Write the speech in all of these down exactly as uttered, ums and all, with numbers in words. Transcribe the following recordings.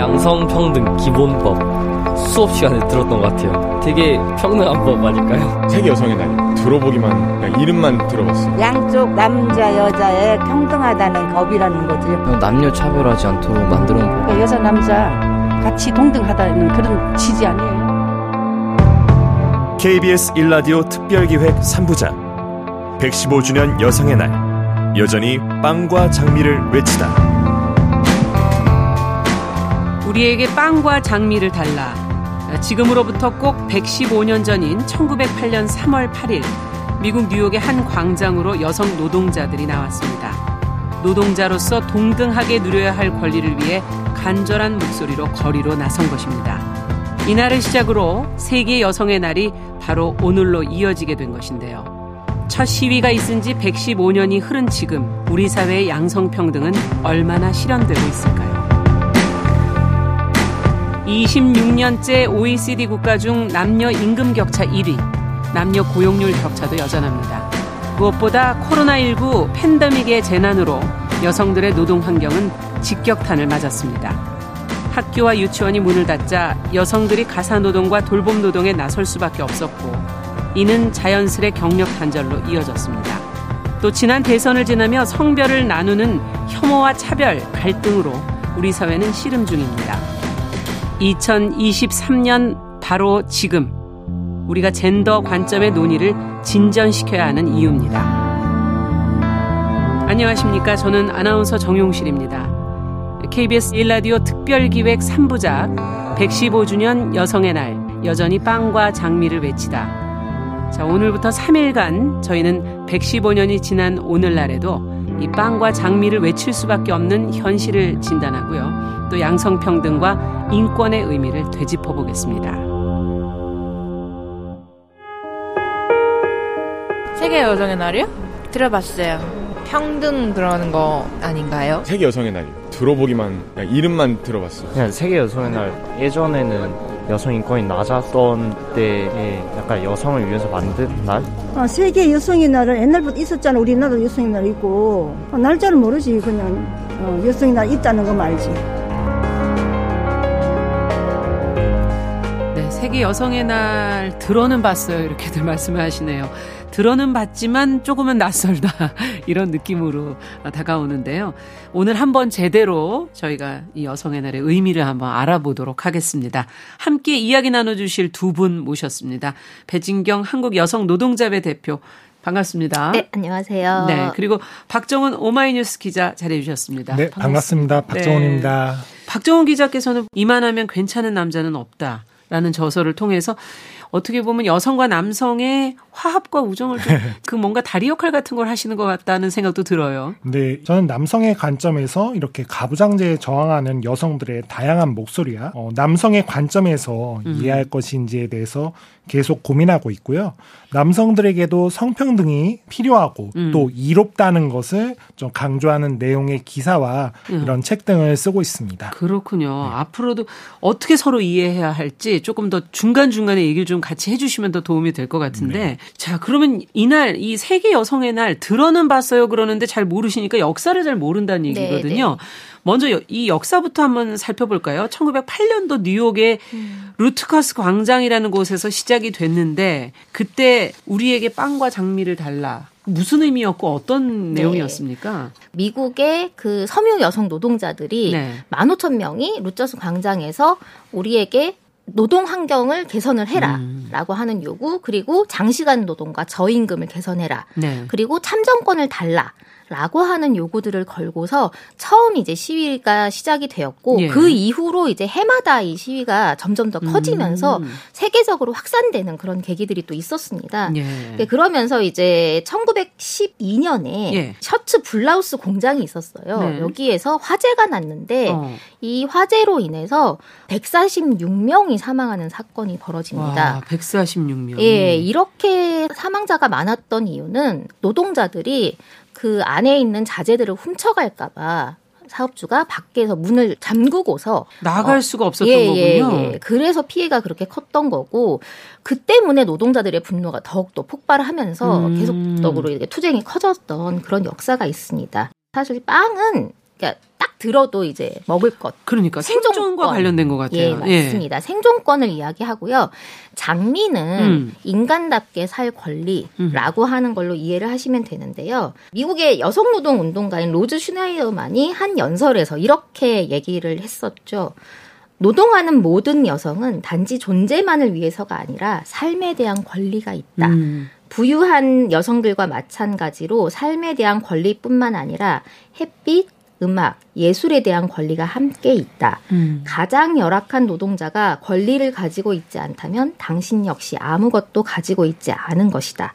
양성평등 기본법 수업 시간에 들었던 것 같아요. 되게 평등한 법 아닐까요? 세계여성의 날 들어보기만 그냥 이름만 들어봤어요. 양쪽 남자 여자의 평등하다는 법이라는 거지. 남녀 차별하지 않도록 만드는 법. 그러니까 여자 남자 같이 동등하다는 그런 취지 아니에요. 케이비에스 일 라디오 특별기획 삼 부작 백십오 주년 여성의 날 여전히 빵과 장미를 외치다. 우리에게 빵과 장미를 달라. 지금으로부터 꼭 백십오 년 전인 천구백팔 년 삼월 팔일 미국 뉴욕의 한 광장으로 여성 노동자들이 나왔습니다. 노동자로서 동등하게 누려야 할 권리를 위해 간절한 목소리로 거리로 나선 것입니다. 이날을 시작으로 세계 여성의 날이 바로 오늘로 이어지게 된 것인데요. 첫 시위가 있은 지 백십오 년이 흐른 지금 우리 사회의 양성평등은 얼마나 실현되고 있을까요? 이십육 년째 오이시디 국가 중 남녀 임금 격차 일 위, 남녀 고용률 격차도 여전합니다. 무엇보다 코로나십구 팬데믹의 재난으로 여성들의 노동 환경은 직격탄을 맞았습니다. 학교와 유치원이 문을 닫자 여성들이 가사노동과 돌봄노동에 나설 수밖에 없었고 이는 자연스레 경력 단절로 이어졌습니다. 또 지난 대선을 지나며 성별을 나누는 혐오와 차별, 갈등으로 우리 사회는 씨름 중입니다. 이천이십삼 년 바로 지금 우리가 젠더 관점의 논의를 진전시켜야 하는 이유입니다. 안녕하십니까. 저는 아나운서 정용실입니다. 케이비에스 일 라디오 특별기획 삼 부작 백십오 주년 여성의 날 여전히 빵과 장미를 외치다. 자, 오늘부터 삼 일간 저희는 백십오 년이 지난 오늘날에도 이 빵과 장미를 외칠 수밖에 없는 현실을 진단하고요. 또 양성평등과 인권의 의미를 되짚어보겠습니다. 세계 여성의 날이요? 들어봤어요. 평등 그러는 거 아닌가요? 세계 여성의 날이요. 들어보기만, 그냥 이름만 들어봤어요. 그냥 세계 여성의 날, 예전에는 여성 인권이 낮았던 때에 약간 여성을 위해서 만든 날? 아, 세계 여성의 날은 옛날부터 있었잖아. 우리나라도 여성의 날 있고. 아, 날짜는 모르지. 그냥 어, 여성의 날 있다는 거 말지. 네, 세계 여성의 날 들어는 봤어요. 이렇게들 말씀을 하시네요. 들어는 봤지만 조금은 낯설다 이런 느낌으로 다가오는데요. 오늘 한번 제대로 저희가 이 여성의 날의 의미를 한번 알아보도록 하겠습니다. 함께 이야기 나눠주실 두 분 모셨습니다. 배진경 한국여성노동자회 대표 반갑습니다. 네, 안녕하세요. 네, 그리고 박정은 오마이뉴스 기자 자리해 주셨습니다. 네, 반갑습니다. 반갑습니다. 박정은입니다. 네, 박정은 기자께서는 이만하면 괜찮은 남자는 없다 라는 저서를 통해서 어떻게 보면 여성과 남성의 화합과 우정을 좀 그 뭔가 다리 역할 같은 걸 하시는 것 같다는 생각도 들어요. 네, 저는 남성의 관점에서 이렇게 가부장제에 저항하는 여성들의 다양한 목소리야 어, 남성의 관점에서 음. 이해할 것인지에 대해서 계속 고민하고 있고요. 남성들에게도 성평등이 필요하고 음. 또 이롭다는 것을 좀 강조하는 내용의 기사와 음. 이런 책 등을 쓰고 있습니다. 그렇군요. 네. 앞으로도 어떻게 서로 이해해야 할지 조금 더 중간중간에 얘기를 좀 같이 해주시면 더 도움이 될 것 같은데 네. 자, 그러면 이날 이 세계 여성의 날 들어는 봤어요. 그러는데 잘 모르시니까 역사를 잘 모른다는 얘기거든요. 네, 네. 먼저 이 역사부터 한번 살펴볼까요? 천구백팔 년도 뉴욕의 음. 루트커스 광장이라는 곳에서 시작이 됐는데 그때 우리에게 빵과 장미를 달라. 무슨 의미였고 어떤 네. 내용이었습니까? 미국의 그 섬유 여성 노동자들이 네. 만 오천 명이 루트커스 광장에서 우리에게 노동 환경을 개선을 해라라고 음. 하는 요구, 그리고 장시간 노동과 저임금을 개선해라, 네. 그리고 참정권을 달라라고 하는 요구들을 걸고서 처음 이제 시위가 시작이 되었고 예. 그 이후로 이제 해마다 이 시위가 점점 더 커지면서 음. 세계적으로 확산되는 그런 계기들이 또 있었습니다. 예. 그러면서 이제 천구백십이 년에 예. 셔츠 블라우스 공장이 있었어요. 네. 여기에서 화재가 났는데 어. 이 화재로 인해서 백사십육 명이 사망하는 사건이 벌어집니다. 와, 백사십육 명. 예, 이렇게 사망자가 많았던 이유는 노동자들이 그 안에 있는 자재들을 훔쳐갈까봐 사업주가 밖에서 문을 잠그고서 나갈 어, 수가 없었던 예, 거군요. 예, 예. 그래서 피해가 그렇게 컸던 거고 그 때문에 노동자들의 분노가 더욱더 폭발하면서 음. 계속적으로 이제 투쟁이 커졌던 그런 역사가 있습니다. 사실 빵은 그러니까 딱 들어도 이제 먹을 것. 그러니까 생존권. 생존과 관련된 것 같아요. 예, 맞습니다. 예. 생존권을 이야기하고요. 장미는 음. 인간답게 살 권리라고 음. 하는 걸로 이해를 하시면 되는데요. 미국의 여성노동운동가인 로즈 슈나이더만이 한 연설에서 이렇게 얘기를 했었죠. 노동하는 모든 여성은 단지 존재만을 위해서가 아니라 삶에 대한 권리가 있다. 음. 부유한 여성들과 마찬가지로 삶에 대한 권리뿐만 아니라 햇빛, 음악, 예술에 대한 권리가 함께 있다. 음. 가장 열악한 노동자가 권리를 가지고 있지 않다면 당신 역시 아무것도 가지고 있지 않은 것이다.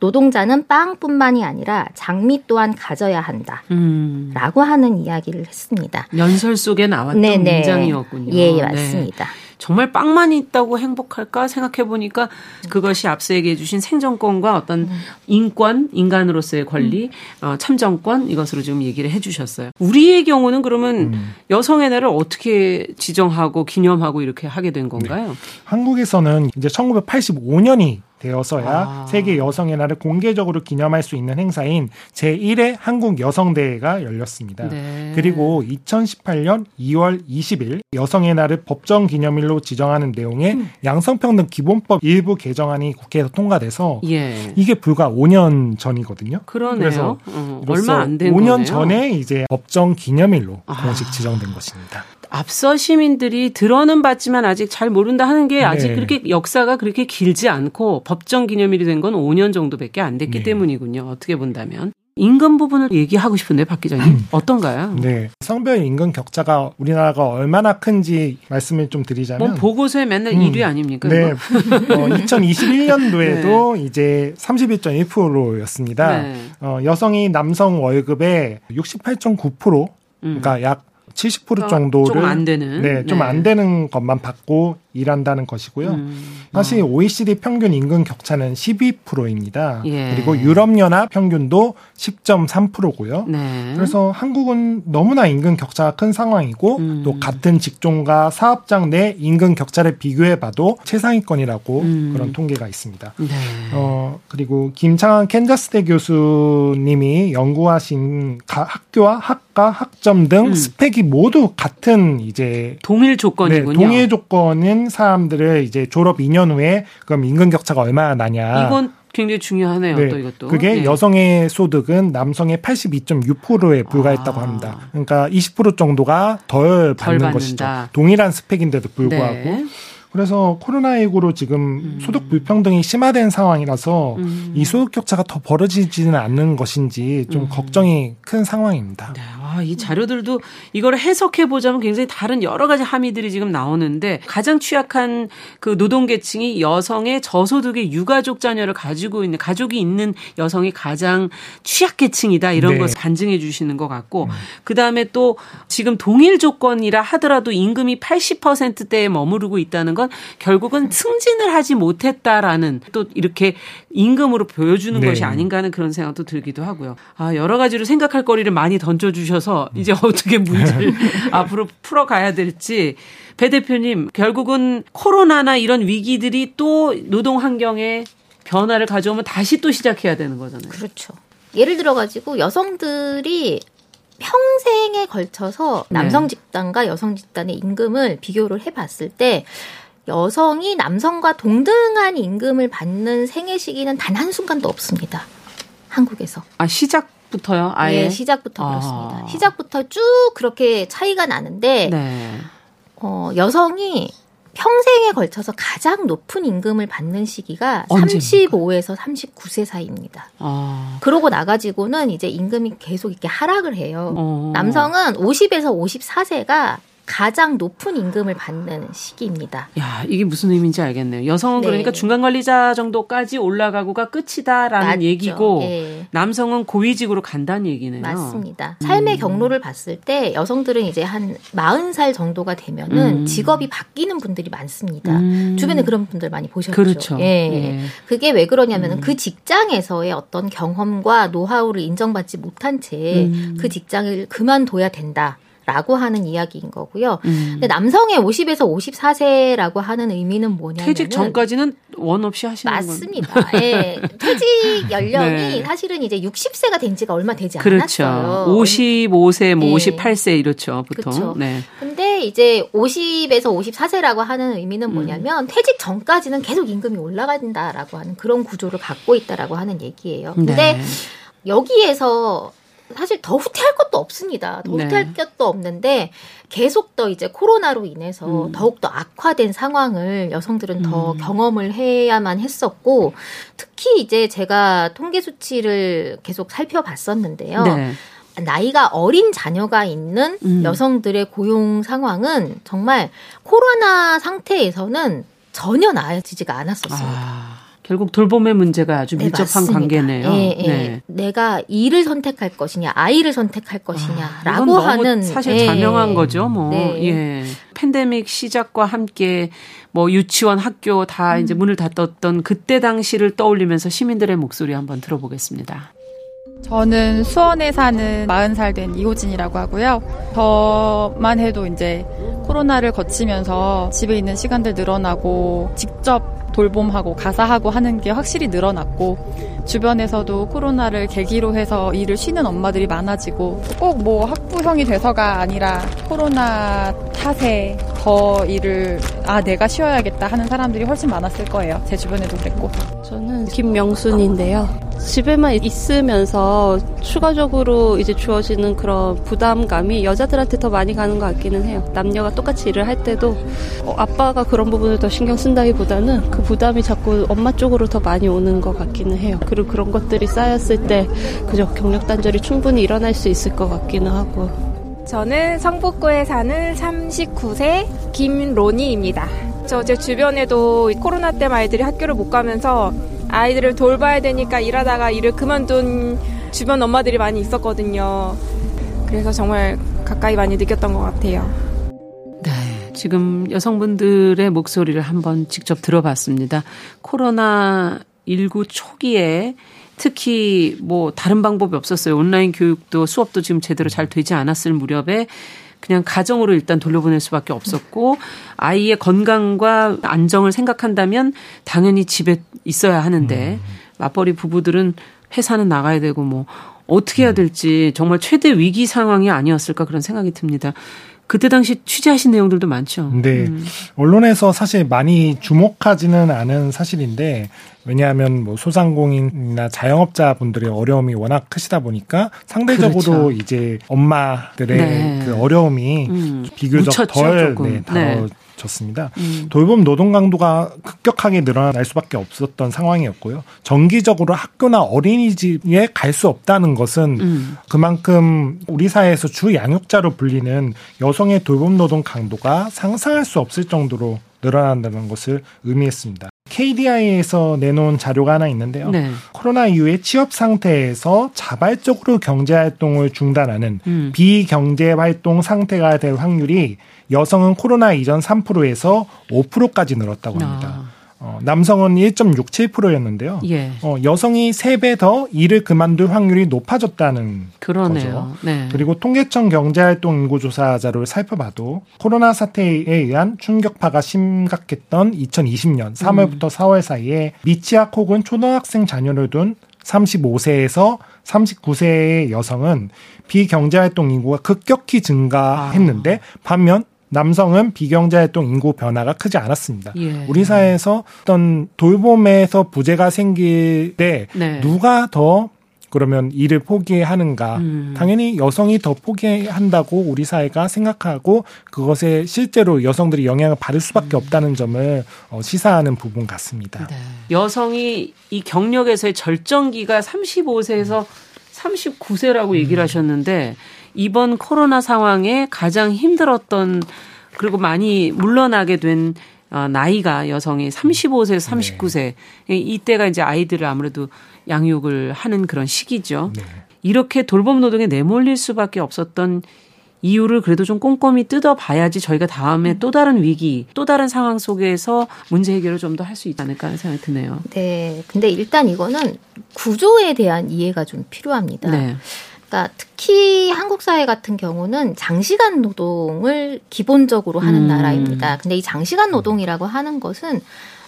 노동자는 빵뿐만이 아니라 장미 또한 가져야 한다. 음. 라고 하는 이야기를 했습니다. 연설 속에 나왔던 네네. 문장이었군요. 예, 맞습니다. 네. 정말 빵만 있다고 행복할까 생각해보니까 그것이 앞서 얘기해 주신 생존권과 어떤 음. 인권, 인간으로서의 권리, 음. 어, 참정권 이것으로 지금 얘기를 해 주셨어요. 우리의 경우는 그러면 음. 여성의 날을 어떻게 지정하고 기념하고 이렇게 하게 된 건가요? 네. 한국에서는 이제 천구백팔십오 년이 되어서야 아. 세계 여성의 날을 공개적으로 기념할 수 있는 행사인 제일 회 한국여성대회가 열렸습니다. 네. 그리고 이천십팔 년 이월 이십일 여성의 날을 법정기념일로 지정하는 내용의 음. 양성평등기본법 일부 개정안이 국회에서 통과돼서 예. 이게 불과 오 년 전이거든요. 그러네요. 그래서 어, 얼마 안 된 거네요. 오 년 전에 이제 법정기념일로 아. 공식 지정된 것입니다. 앞서 시민들이 들어는 봤지만 아직 잘 모른다 하는 게 아직 네. 그렇게 역사가 그렇게 길지 않고 법정기념일이 된 건 오 년 정도밖에 안 됐기 네. 때문이군요. 어떻게 본다면. 임금 부분을 얘기하고 싶은데 박 기자님 어떤가요? 네, 성별 임금 격차가 우리나라가 얼마나 큰지 말씀을 좀 드리자면 뭐 보고서에 맨날 음, 일 위 아닙니까? 네, 어, 이천이십일 년도에도 네. 이제 삼십일 점 일 퍼센트였습니다. 네. 어, 여성이 남성 월급의 육십팔 점 구 퍼센트 음. 그러니까 약 칠십 퍼센트 정도를 좀 안 되는 네, 좀 안 되는 것만 받고 일한다는 것이고요. 음. 사실 오이시디 평균 임금 격차는 십이 퍼센트입니다. 예. 그리고 유럽연합 평균도 십 점 삼 퍼센트고요. 네. 그래서 한국은 너무나 임금 격차가 큰 상황이고 음. 또 같은 직종과 사업장 내 임금 격차를 비교해봐도 최상위권이라고 음. 그런 통계가 있습니다. 네. 어, 그리고 김창환 캔자스대 교수님이 연구하신 가, 학교와 학과, 학점 등 음. 스펙이 모두 같은 이제 동일 조건이군요. 네, 동일 조건은 사람들을 이제 졸업 이 년 후에 그럼 임금 격차가 얼마나 나냐. 이건 굉장히 중요하네요. 네. 또 이것도. 그게 네. 여성의 소득은 남성의 팔십이 점 육 퍼센트에 불과했다고 아. 합니다. 그러니까 이십 퍼센트 정도가 덜, 덜 받는 받는다. 것이죠. 동일한 스펙인데도 불구하고. 네. 그래서 코로나십구로 지금 음. 소득 불평등이 심화된 상황이라서 음. 이 소득 격차가 더 벌어지지는 않는 것인지 좀 음. 걱정이 큰 상황입니다. 네. 아, 이 자료들도 이걸 해석해보자면 굉장히 다른 여러 가지 함의들이 지금 나오는데 가장 취약한 그 노동계층이 여성의 저소득의 유가족 자녀를 가지고 있는 가족이 있는 여성이 가장 취약계층이다 이런 네. 것을 반증해 주시는 것 같고 음. 그다음에 또 지금 동일 조건이라 하더라도 임금이 팔십 퍼센트대에 머무르고 있다는 것 결국은 승진을 하지 못했다라는 또 이렇게 임금으로 보여주는 네. 것이 아닌가 하는 그런 생각도 들기도 하고요. 아, 여러 가지로 생각할 거리를 많이 던져주셔서 이제 어떻게 문제를 앞으로 풀어가야 될지 배 대표님 결국은 코로나나 이런 위기들이 또 노동 환경에 변화를 가져오면 다시 또 시작해야 되는 거잖아요. 그렇죠. 예를 들어가지고 여성들이 평생에 걸쳐서 남성 집단과 여성 집단의 임금을 비교를 해봤을 때 여성이 남성과 동등한 임금을 받는 생애 시기는 단 한순간도 없습니다. 한국에서. 아, 시작부터요? 아예? 네, 시작부터 아. 그렇습니다. 시작부터 쭉 그렇게 차이가 나는데 네. 어, 여성이 평생에 걸쳐서 가장 높은 임금을 받는 시기가 언제입니까? 삼십오에서 삼십구 세 사이입니다. 아. 그러고 나가지고는 이제 임금이 계속 이렇게 하락을 해요. 어. 남성은 오십에서 오십사 세가 가장 높은 임금을 받는 시기입니다. 야, 이게 무슨 의미인지 알겠네요. 여성은 네. 그러니까 중간 관리자 정도까지 올라가고가 끝이다라는 맞죠. 얘기고 네. 남성은 고위직으로 간다는 얘기네요. 맞습니다. 음. 삶의 경로를 봤을 때 여성들은 이제 한 마흔 살 정도가 되면은 음. 직업이 바뀌는 분들이 많습니다. 음. 주변에 그런 분들 많이 보셨죠. 그렇죠. 예. 예. 그게 왜 그러냐면은 음. 그 직장에서의 어떤 경험과 노하우를 인정받지 못한 채 그 음. 직장을 그만둬야 된다. 라고 하는 이야기인 거고요. 음. 근데 남성의 오십에서 오십사 세라고 하는 의미는 뭐냐면 퇴직 전까지는 원 없이 하시는 거예요. 맞습니다. 예. 퇴직 연령이 네. 사실은 이제 육십 세가 된 지가 얼마 되지 그렇죠. 않았어요. 오십오 세, 뭐 네. 오십팔 세 이렇죠. 보통. 그렇죠. 네. 근데 이제 오십에서 오십사 세라고 하는 의미는 뭐냐면 음. 퇴직 전까지는 계속 임금이 올라간다라고 하는 그런 구조를 갖고 있다라고 하는 얘기예요. 근데 네. 여기에서 사실 더 후퇴할 것도 없습니다. 더 후퇴할 네. 것도 없는데 계속 더 이제 코로나로 인해서 음. 더욱더 악화된 상황을 여성들은 더 음. 경험을 해야만 했었고 특히 이제 제가 통계 수치를 계속 살펴봤었는데요. 네. 나이가 어린 자녀가 있는 음. 여성들의 고용 상황은 정말 코로나 상태에서는 전혀 나아지지가 않았었습니다. 아. 결국 돌봄의 문제가 아주 네, 밀접한 맞습니다. 관계네요. 예, 예. 네. 내가 일을 선택할 것이냐, 아이를 선택할 것이냐라고 아, 하는 사실 예, 자명한 거죠. 뭐 네. 예. 팬데믹 시작과 함께 뭐 유치원, 학교 다 음. 이제 문을 닫았던 그때 당시를 떠올리면서 시민들의 목소리 한번 들어보겠습니다. 저는 수원에 사는 마흔 살 된 이호진이라고 하고요. 저만 해도 이제 코로나를 거치면서 집에 있는 시간들 늘어나고 직접 돌봄하고 가사하고 하는 게 확실히 늘어났고 주변에서도 코로나를 계기로 해서 일을 쉬는 엄마들이 많아지고 꼭 뭐 학부형이 돼서가 아니라 코로나 탓에 더 일을 아 내가 쉬어야겠다 하는 사람들이 훨씬 많았을 거예요. 제 주변에도 그랬고. 저는 김명순인데요. 집에만 있으면서 추가적으로 이제 주어지는 그런 부담감이 여자들한테 더 많이 가는 것 같기는 해요. 남녀가 똑같이 일을 할 때도 어, 아빠가 그런 부분을 더 신경 쓴다기보다는 그 부담이 자꾸 엄마 쪽으로 더 많이 오는 것 같기는 해요. 그리고 그런 것들이 쌓였을 때 그저 경력 단절이 충분히 일어날 수 있을 것 같기는 하고. 저는 성북구에 사는 삼십구 세 김로니입니다. 저 제 주변에도 코로나 때문에 아이들이 학교를 못 가면서 아이들을 돌봐야 되니까 일하다가 일을 그만둔 주변 엄마들이 많이 있었거든요. 그래서 정말 가까이 많이 느꼈던 것 같아요. 네, 지금 여성분들의 목소리를 한번 직접 들어봤습니다. 코로나십구 초기에 특히 뭐 다른 방법이 없었어요. 온라인 교육도 수업도 지금 제대로 잘 되지 않았을 무렵에 그냥 가정으로 일단 돌려보낼 수밖에 없었고 아이의 건강과 안정을 생각한다면 당연히 집에 있어야 하는데 맞벌이 부부들은 회사는 나가야 되고 뭐 어떻게 해야 될지 정말 최대 위기 상황이 아니었을까 그런 생각이 듭니다. 그때 당시 취재하신 내용들도 많죠. 네. 음. 언론에서 사실 많이 주목하지는 않은 사실인데 왜냐하면 뭐 소상공인이나 자영업자분들의 어려움이 워낙 크시다 보니까 상대적으로 그렇죠. 이제 엄마들의 네. 그 어려움이 음. 비교적 묻혔죠, 덜 네, 다뤄졌습니다. 네. 음. 돌봄 노동 강도가 급격하게 늘어날 수밖에 없었던 상황이었고요. 정기적으로 학교나 어린이집에 갈 수 없다는 것은 음. 그만큼 우리 사회에서 주 양육자로 불리는 여성의 돌봄 노동 강도가 상상할 수 없을 정도로 늘어난다는 것을 의미했습니다. 케이디아이에서 내놓은 자료가 하나 있는데요. 네. 코로나 이후에 취업 상태에서 자발적으로 경제활동을 중단하는 음. 비경제활동 상태가 될 확률이 여성은 코로나 이전 삼 퍼센트에서 오 퍼센트까지 늘었다고 합니다. 아. 어, 남성은 일 점 육칠 퍼센트였는데요. 예. 어, 여성이 세 배 더 일을 그만둘 확률이 높아졌다는 그러네요. 거죠. 네. 그리고 통계청 경제활동 인구조사 자료를 살펴봐도 코로나 사태에 의한 충격파가 심각했던 이천이십 년 삼월부터 음. 사월 사이에 미취학 혹은 초등학생 자녀를 둔 삼십오 세에서 삼십구 세의 여성은 비경제활동 인구가 급격히 증가했는데 아. 반면 남성은 비경제활동 인구 변화가 크지 않았습니다. 예. 우리 사회에서 어떤 돌봄에서 부재가 생길 때 네. 누가 더 그러면 일을 포기하는가. 음. 당연히 여성이 더 포기한다고 우리 사회가 생각하고 그것에 실제로 여성들이 영향을 받을 수밖에 없다는 점을 시사하는 부분 같습니다. 네. 여성이 이 경력에서의 절정기가 삼십오 세에서 삼십구 세라고 음. 얘기를 하셨는데 이번 코로나 상황에 가장 힘들었던 그리고 많이 물러나게 된 나이가 여성이 삼십오 세에서 삼십구 세. 네. 이때가 이제 아이들을 아무래도 양육을 하는 그런 시기죠. 네. 이렇게 돌봄 노동에 내몰릴 수밖에 없었던 이유를 그래도 좀 꼼꼼히 뜯어봐야지 저희가 다음에 또 다른 위기, 또 다른 상황 속에서 문제 해결을 좀 더 할 수 있지 않을까 하는 생각이 드네요. 네. 근데 일단 이거는 구조에 대한 이해가 좀 필요합니다. 네. 그러니까 특히 한국 사회 같은 경우는 장시간 노동을 기본적으로 하는 음. 나라입니다. 근데 이 장시간 노동이라고 하는 것은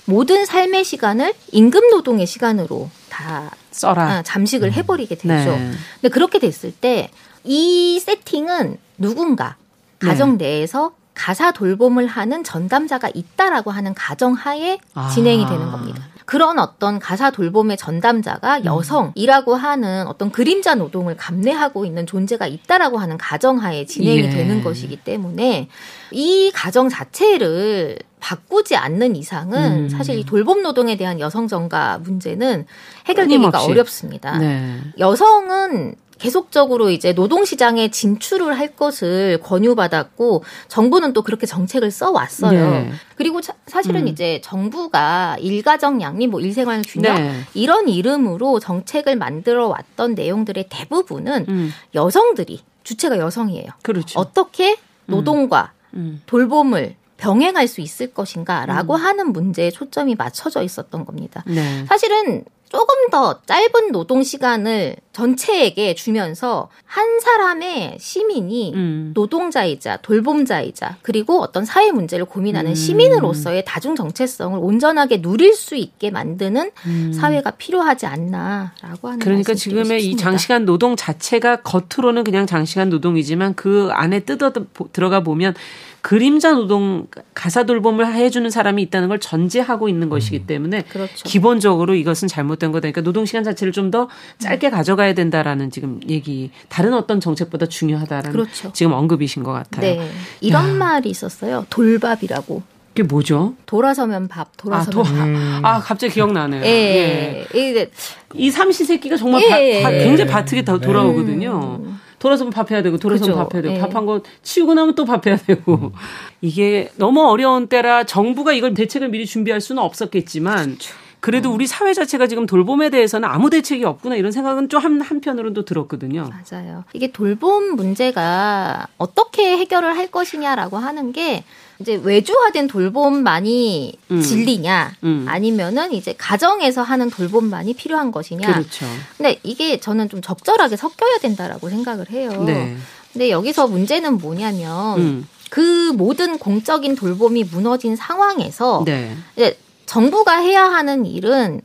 모든 삶의 시간을 임금 노동의 시간으로 다 써라. 잠식을 해버리게 되죠. 네. 근데 그렇게 됐을 때 이 세팅은 누군가 가정 네. 내에서 가사 돌봄을 하는 전담자가 있다라고 하는 가정하에 아. 진행이 되는 겁니다. 그런 어떤 가사 돌봄의 전담자가 여성이라고 하는 어떤 그림자 노동을 감내하고 있는 존재가 있다라고 하는 가정하에 진행이 예. 되는 것이기 때문에 이 가정 자체를 바꾸지 않는 이상은 음. 사실 이 돌봄 노동에 대한 여성 정가 문제는 해결되기가 끊임없이. 어렵습니다. 네. 여성은 계속적으로 이제 노동시장에 진출을 할 것을 권유받았고 정부는 또 그렇게 정책을 써왔어요. 네. 그리고 차, 사실은 음. 이제 정부가 일가정 양립, 뭐 일생활 균형 네. 이런 이름으로 정책을 만들어 왔던 내용들의 대부분은 음. 여성들이 주체가 여성이에요. 그렇죠. 어떻게 노동과 음. 음. 돌봄을 병행할 수 있을 것인가라고 음. 하는 문제에 초점이 맞춰져 있었던 겁니다. 네. 사실은 조금 더 짧은 노동 시간을 전체에게 주면서 한 사람의 시민이 음. 노동자이자 돌봄자이자 그리고 어떤 사회 문제를 고민하는 음. 시민으로서의 다중 정체성을 온전하게 누릴 수 있게 만드는 음. 사회가 필요하지 않나라고 하는 그러니까 지금의 싶습니다. 이 장시간 노동 자체가 겉으로는 그냥 장시간 노동이지만 그 안에 뜯어 들어가 보면 그림자 노동, 가사 돌봄을 해주는 사람이 있다는 걸 전제하고 있는 것이기 때문에 그렇죠. 기본적으로 이것은 잘못된 거다. 그러니까 노동시간 자체를 좀 더 짧게 가져가야 된다라는 지금 얘기, 다른 어떤 정책보다 중요하다라는 그렇죠. 지금 언급이신 것 같아요. 네. 이런 야. 말이 있었어요. 돌밥이라고. 그게 뭐죠? 돌아서면 밥, 돌아서면 아, 밥. 음. 아, 갑자기 기억나네요. 예. 예. 예. 이 삼시세끼가 정말 예. 바, 바, 굉장히 바트게 다 돌아오거든요. 음. 돌아서면 밥 해야 되고 돌아서면 그렇죠. 밥 해야 되고 밥 한 거 치우고 나면 또 밥 해야 되고 이게 너무 어려운 때라 정부가 이걸 대책을 미리 준비할 수는 없었겠지만 그래도 우리 사회 자체가 지금 돌봄에 대해서는 아무 대책이 없구나 이런 생각은 좀 한, 한편으로는 또 들었거든요. 맞아요. 이게 돌봄 문제가 어떻게 해결을 할 것이냐라고 하는 게 이제 외주화된 돌봄만이 음. 진리냐 음. 아니면은 이제 가정에서 하는 돌봄만이 필요한 것이냐. 그렇죠. 근데 이게 저는 좀 적절하게 섞여야 된다라고 생각을 해요. 네. 근데 여기서 문제는 뭐냐면 음. 그 모든 공적인 돌봄이 무너진 상황에서 네. 이제 정부가 해야 하는 일은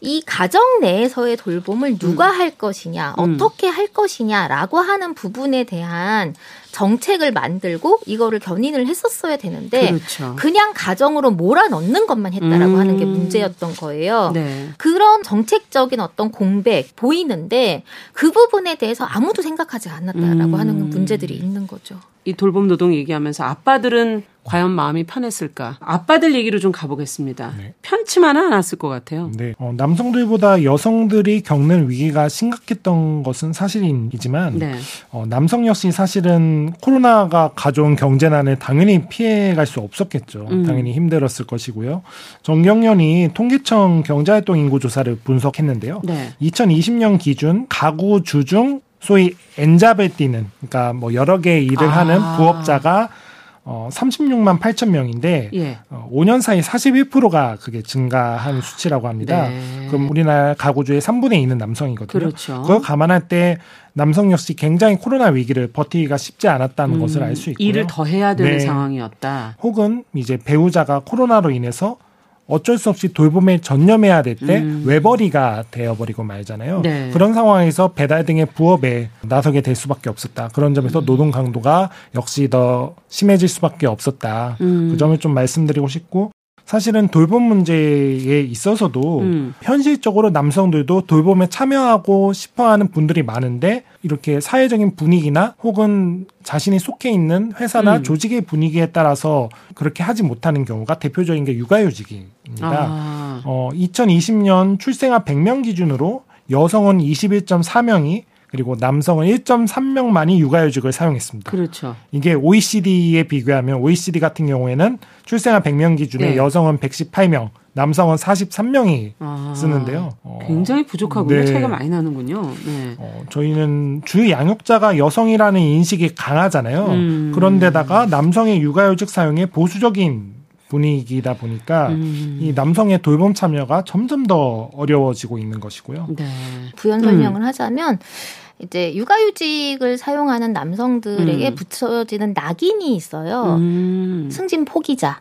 이 가정 내에서의 돌봄을 누가 음. 할 것이냐, 음. 어떻게 할 것이냐라고 하는 부분에 대한 정책을 만들고 이거를 견인을 했었어야 되는데 그렇죠. 그냥 가정으로 몰아넣는 것만 했다라고 음. 하는 게 문제였던 거예요. 네. 그런 정책적인 어떤 공백 보이는데 그 부분에 대해서 아무도 생각하지 않았다라고 음. 하는 문제들이 있는 거죠. 이 돌봄 노동 얘기하면서 아빠들은 과연 마음이 편했을까? 아빠들 얘기로 좀 가보겠습니다. 네. 편치만은 않았을 것 같아요. 네. 어, 남성들보다 여성들이 겪는 위기가 심각했던 것은 사실이지만 네. 어, 남성 역시 사실은 코로나가 가져온 경제난을 당연히 피해갈 수 없었겠죠. 음. 당연히 힘들었을 것이고요. 정경련이 통계청 경제활동 인구조사를 분석했는데요. 네. 이천이십 년 기준 가구 주중 소위 N잡에 뛰는 그러니까 뭐 여러 개의 일을 아. 하는 부업자가 어, 삼십육만 팔천 명인데 예. 어, 오 년 사이 사십일 퍼센트가 그게 증가한 수치라고 합니다. 네. 그럼 우리나라 가구주의 삼분의 이는 남성이거든요. 그렇죠. 그걸 감안할 때 남성 역시 굉장히 코로나 위기를 버티기가 쉽지 않았다는 음, 것을 알 수 있고요. 일을 더 해야 되는 네. 상황이었다. 혹은 이제 배우자가 코로나로 인해서 어쩔 수 없이 돌봄에 전념해야 될 때 음. 외벌이가 되어버리고 말잖아요. 네. 그런 상황에서 배달 등의 부업에 나서게 될 수밖에 없었다. 그런 점에서 음. 노동 강도가 역시 더 심해질 수밖에 없었다. 음. 그 점을 좀 말씀드리고 싶고 사실은 돌봄 문제에 있어서도 음. 현실적으로 남성들도 돌봄에 참여하고 싶어하는 분들이 많은데 이렇게 사회적인 분위기나 혹은 자신이 속해 있는 회사나 음. 조직의 분위기에 따라서 그렇게 하지 못하는 경우가 대표적인 게 육아휴직입니다. 아. 어, 이천이십 년 출생아 백 명 기준으로 여성은 이십일 점 사 명이 그리고 남성은 일 점 삼 명만이 육아휴직을 사용했습니다. 그렇죠. 이게 오이씨디에 비교하면 오이씨디 같은 경우에는 출생아 백 명 기준에 네. 여성은 백십팔 명, 남성은 사십삼 명이 아, 쓰는데요. 어, 굉장히 부족하군요. 네. 차이가 많이 나는군요. 네. 어, 저희는 주 양육자가 여성이라는 인식이 강하잖아요. 음. 그런데다가 남성의 육아휴직 사용에 보수적인 분위기다 보니까 음. 이 남성의 돌봄 참여가 점점 더 어려워지고 있는 것이고요. 네. 부연 설명을 음. 하자면 이제 육아휴직을 사용하는 남성들에게 음. 붙여지는 낙인이 있어요. 음. 승진 포기자.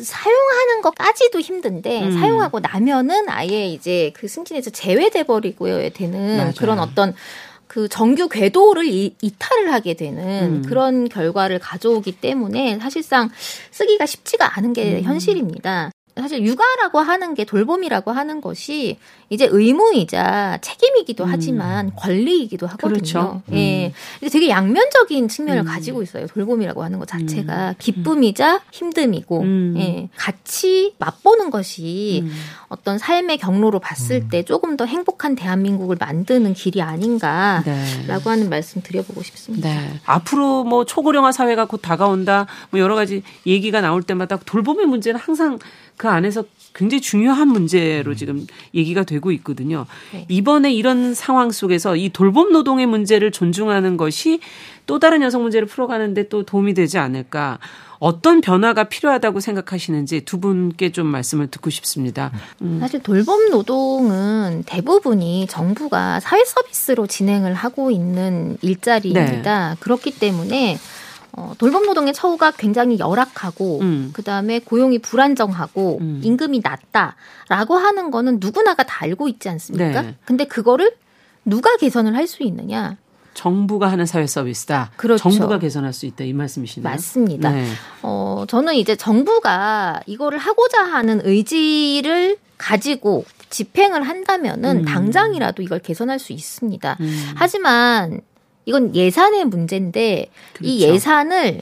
사용하는 것까지도 힘든데 음. 사용하고 나면은 아예 이제 그 승진에서 제외돼 버리고요 되는 맞아요. 그런 어떤 그 정규 궤도를 이, 이탈을 하게 되는 음. 그런 결과를 가져오기 때문에 사실상 쓰기가 쉽지가 않은 게 음. 현실입니다. 사실 육아라고 하는 게 돌봄이라고 하는 것이 이제 의무이자 책임이기도 하지만 음. 권리이기도 하거든요. 그렇죠. 음. 예, 되게 양면적인 측면을 음. 가지고 있어요. 돌봄이라고 하는 것 자체가 음. 기쁨이자 힘듦이고 음. 예, 같이 맛보는 것이 음. 어떤 삶의 경로로 봤을 때 조금 더 행복한 대한민국을 만드는 길이 아닌가라고 네. 하는 말씀 드려보고 싶습니다. 네. 앞으로 뭐 초고령화 사회가 곧 다가온다. 뭐 여러 가지 얘기가 나올 때마다 돌봄의 문제는 항상 그 안에서 굉장히 중요한 문제로 지금 얘기가 되고 있거든요. 네. 이번에 이런 상황 속에서 이 돌봄 노동의 문제를 존중하는 것이 또 다른 여성 문제를 풀어가는 데 또 도움이 되지 않을까. 어떤 변화가 필요하다고 생각하시는지 두 분께 좀 말씀을 듣고 싶습니다. 음. 사실 돌봄 노동은 대부분이 정부가 사회 서비스로 진행을 하고 있는 일자리입니다. 네. 그렇기 때문에 어, 돌봄 노동의 처우가 굉장히 열악하고 음. 그다음에 고용이 불안정하고 음. 임금이 낮다라고 하는 거는 누구나가 다 알고 있지 않습니까? 네. 근데 그거를 누가 개선을 할 수 있느냐? 정부가 하는 사회 서비스다. 그렇죠. 정부가 개선할 수 있다. 이 말씀이시네요. 맞습니다. 네. 어, 저는 이제 정부가 이거를 하고자 하는 의지를 가지고 집행을 한다면은 음. 당장이라도 이걸 개선할 수 있습니다. 음. 하지만 이건 예산의 문제인데 그렇죠. 이 예산을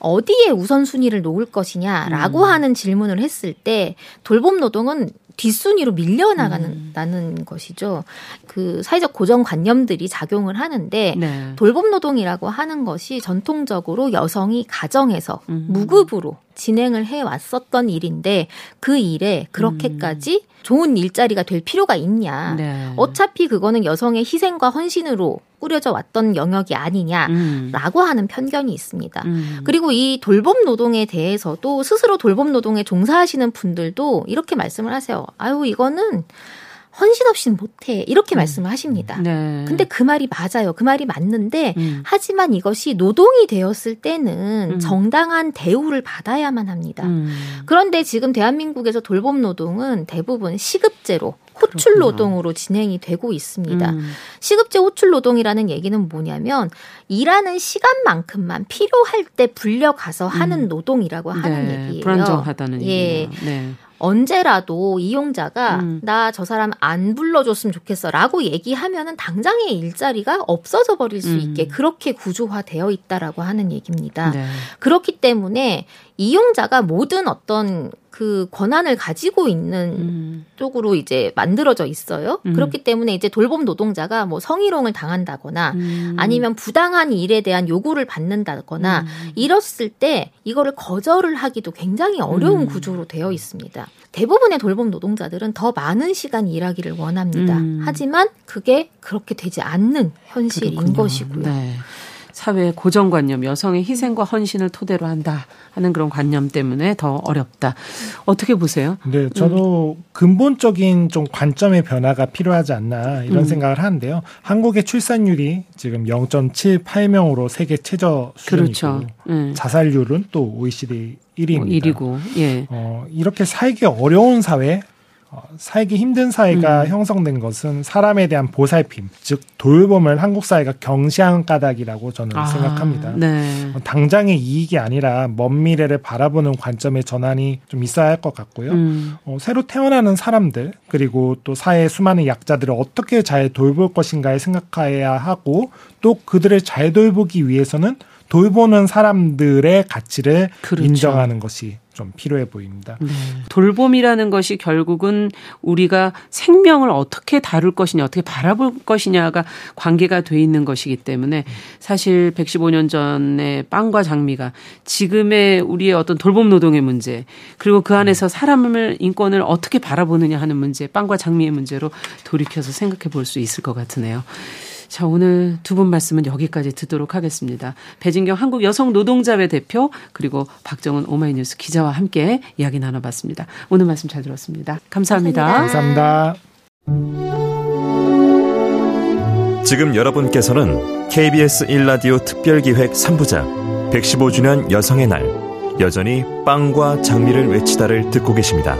어디에 우선순위를 놓을 것이냐라고 음. 하는 질문을 했을 때 돌봄 노동은 뒷순위로 밀려나간다는 음. 것이죠. 그 사회적 고정관념들이 작용을 하는데 네. 돌봄 노동이라고 하는 것이 전통적으로 여성이 가정에서 음. 무급으로 진행을 해왔었던 일인데 그 일에 그렇게까지 음. 좋은 일자리가 될 필요가 있냐. 네. 어차피 그거는 여성의 희생과 헌신으로 꾸려져 왔던 영역이 아니냐라고 음. 하는 편견이 있습니다. 음. 그리고 이 돌봄 노동에 대해서도 스스로 돌봄 노동에 종사하시는 분들도 이렇게 말씀을 하세요. 아유 이거는 헌신 없이는 못해 이렇게 음. 말씀을 하십니다. 네. 근데 그 말이 맞아요. 그 말이 맞는데 음. 하지만 이것이 노동이 되었을 때는 음. 정당한 대우를 받아야만 합니다. 음. 그런데 지금 대한민국에서 돌봄 노동은 대부분 시급제로 호출 그렇구나. 노동으로 진행이 되고 있습니다. 음. 시급제 호출 노동이라는 얘기는 뭐냐면 일하는 시간만큼만 필요할 때 불려가서 음. 하는 노동이라고 하는 네. 얘기예요. 불안정하다는 예. 얘기예요. 네. 언제라도 이용자가 음. 나 저 사람 안 불러줬으면 좋겠어 라고 얘기하면은 당장의 일자리가 없어져 버릴 수 음. 있게 그렇게 구조화되어 있다라고 하는 얘기입니다. 네. 그렇기 때문에 이용자가 모든 어떤 그 권한을 가지고 있는 음. 쪽으로 이제 만들어져 있어요. 음. 그렇기 때문에 이제 돌봄 노동자가 뭐 성희롱을 당한다거나 음. 아니면 부당한 일에 대한 요구를 받는다거나 음. 이랬을 때 이거를 거절을 하기도 굉장히 어려운 음. 구조로 되어 있습니다. 대부분의 돌봄 노동자들은 더 많은 시간 일하기를 원합니다. 음. 하지만 그게 그렇게 되지 않는 현실인 그렇군요. 것이고요. 네. 사회의 고정관념, 여성의 희생과 헌신을 토대로 한다 하는 그런 관념 때문에 더 어렵다. 어떻게 보세요? 네, 저도 음. 근본적인 좀 관점의 변화가 필요하지 않나 이런 음. 생각을 하는데요. 한국의 출산율이 지금 영점칠팔 명으로 세계 최저 수준이고 그렇죠. 음. 자살률은 또 오이시디 일 위입니다. 어, 일이고, 예. 어, 이렇게 살기 어려운 사회, 어, 살기 힘든 사회가 음. 형성된 것은 사람에 대한 보살핌, 즉 돌봄을 한국 사회가 경시한 까닭이라고 저는 아, 생각합니다. 네. 어, 당장의 이익이 아니라 먼 미래를 바라보는 관점의 전환이 좀 있어야 할 것 같고요. 음. 어, 새로 태어나는 사람들 그리고 또 사회의 수많은 약자들을 어떻게 잘 돌볼 것인가에 생각해야 하고 또 그들을 잘 돌보기 위해서는 돌보는 사람들의 가치를 그렇죠. 인정하는 것이 좀 필요해 보입니다. 네. 돌봄이라는 것이 결국은 우리가 생명을 어떻게 다룰 것이냐, 어떻게 바라볼 것이냐가 관계가 돼 있는 것이기 때문에 사실 백십오 년 전의 빵과 장미가 지금의 우리의 어떤 돌봄 노동의 문제 그리고 그 안에서 사람을 인권을 어떻게 바라보느냐 하는 문제, 빵과 장미의 문제로 돌이켜서 생각해 볼 수 있을 것 같으네요. 자, 오늘 두 분 말씀은 여기까지 듣도록 하겠습니다. 배진경 한국여성노동자회 대표 그리고 박정은 오마이뉴스 기자와 함께 이야기 나눠봤습니다. 오늘 말씀 잘 들었습니다. 감사합니다. 감사합니다. 감사합니다. 지금 여러분께서는 케이비에스 일 라디오 특별기획 삼 부작 백십오 주년 여성의 날, 여전히 빵과 장미를 외치다를 듣고 계십니다.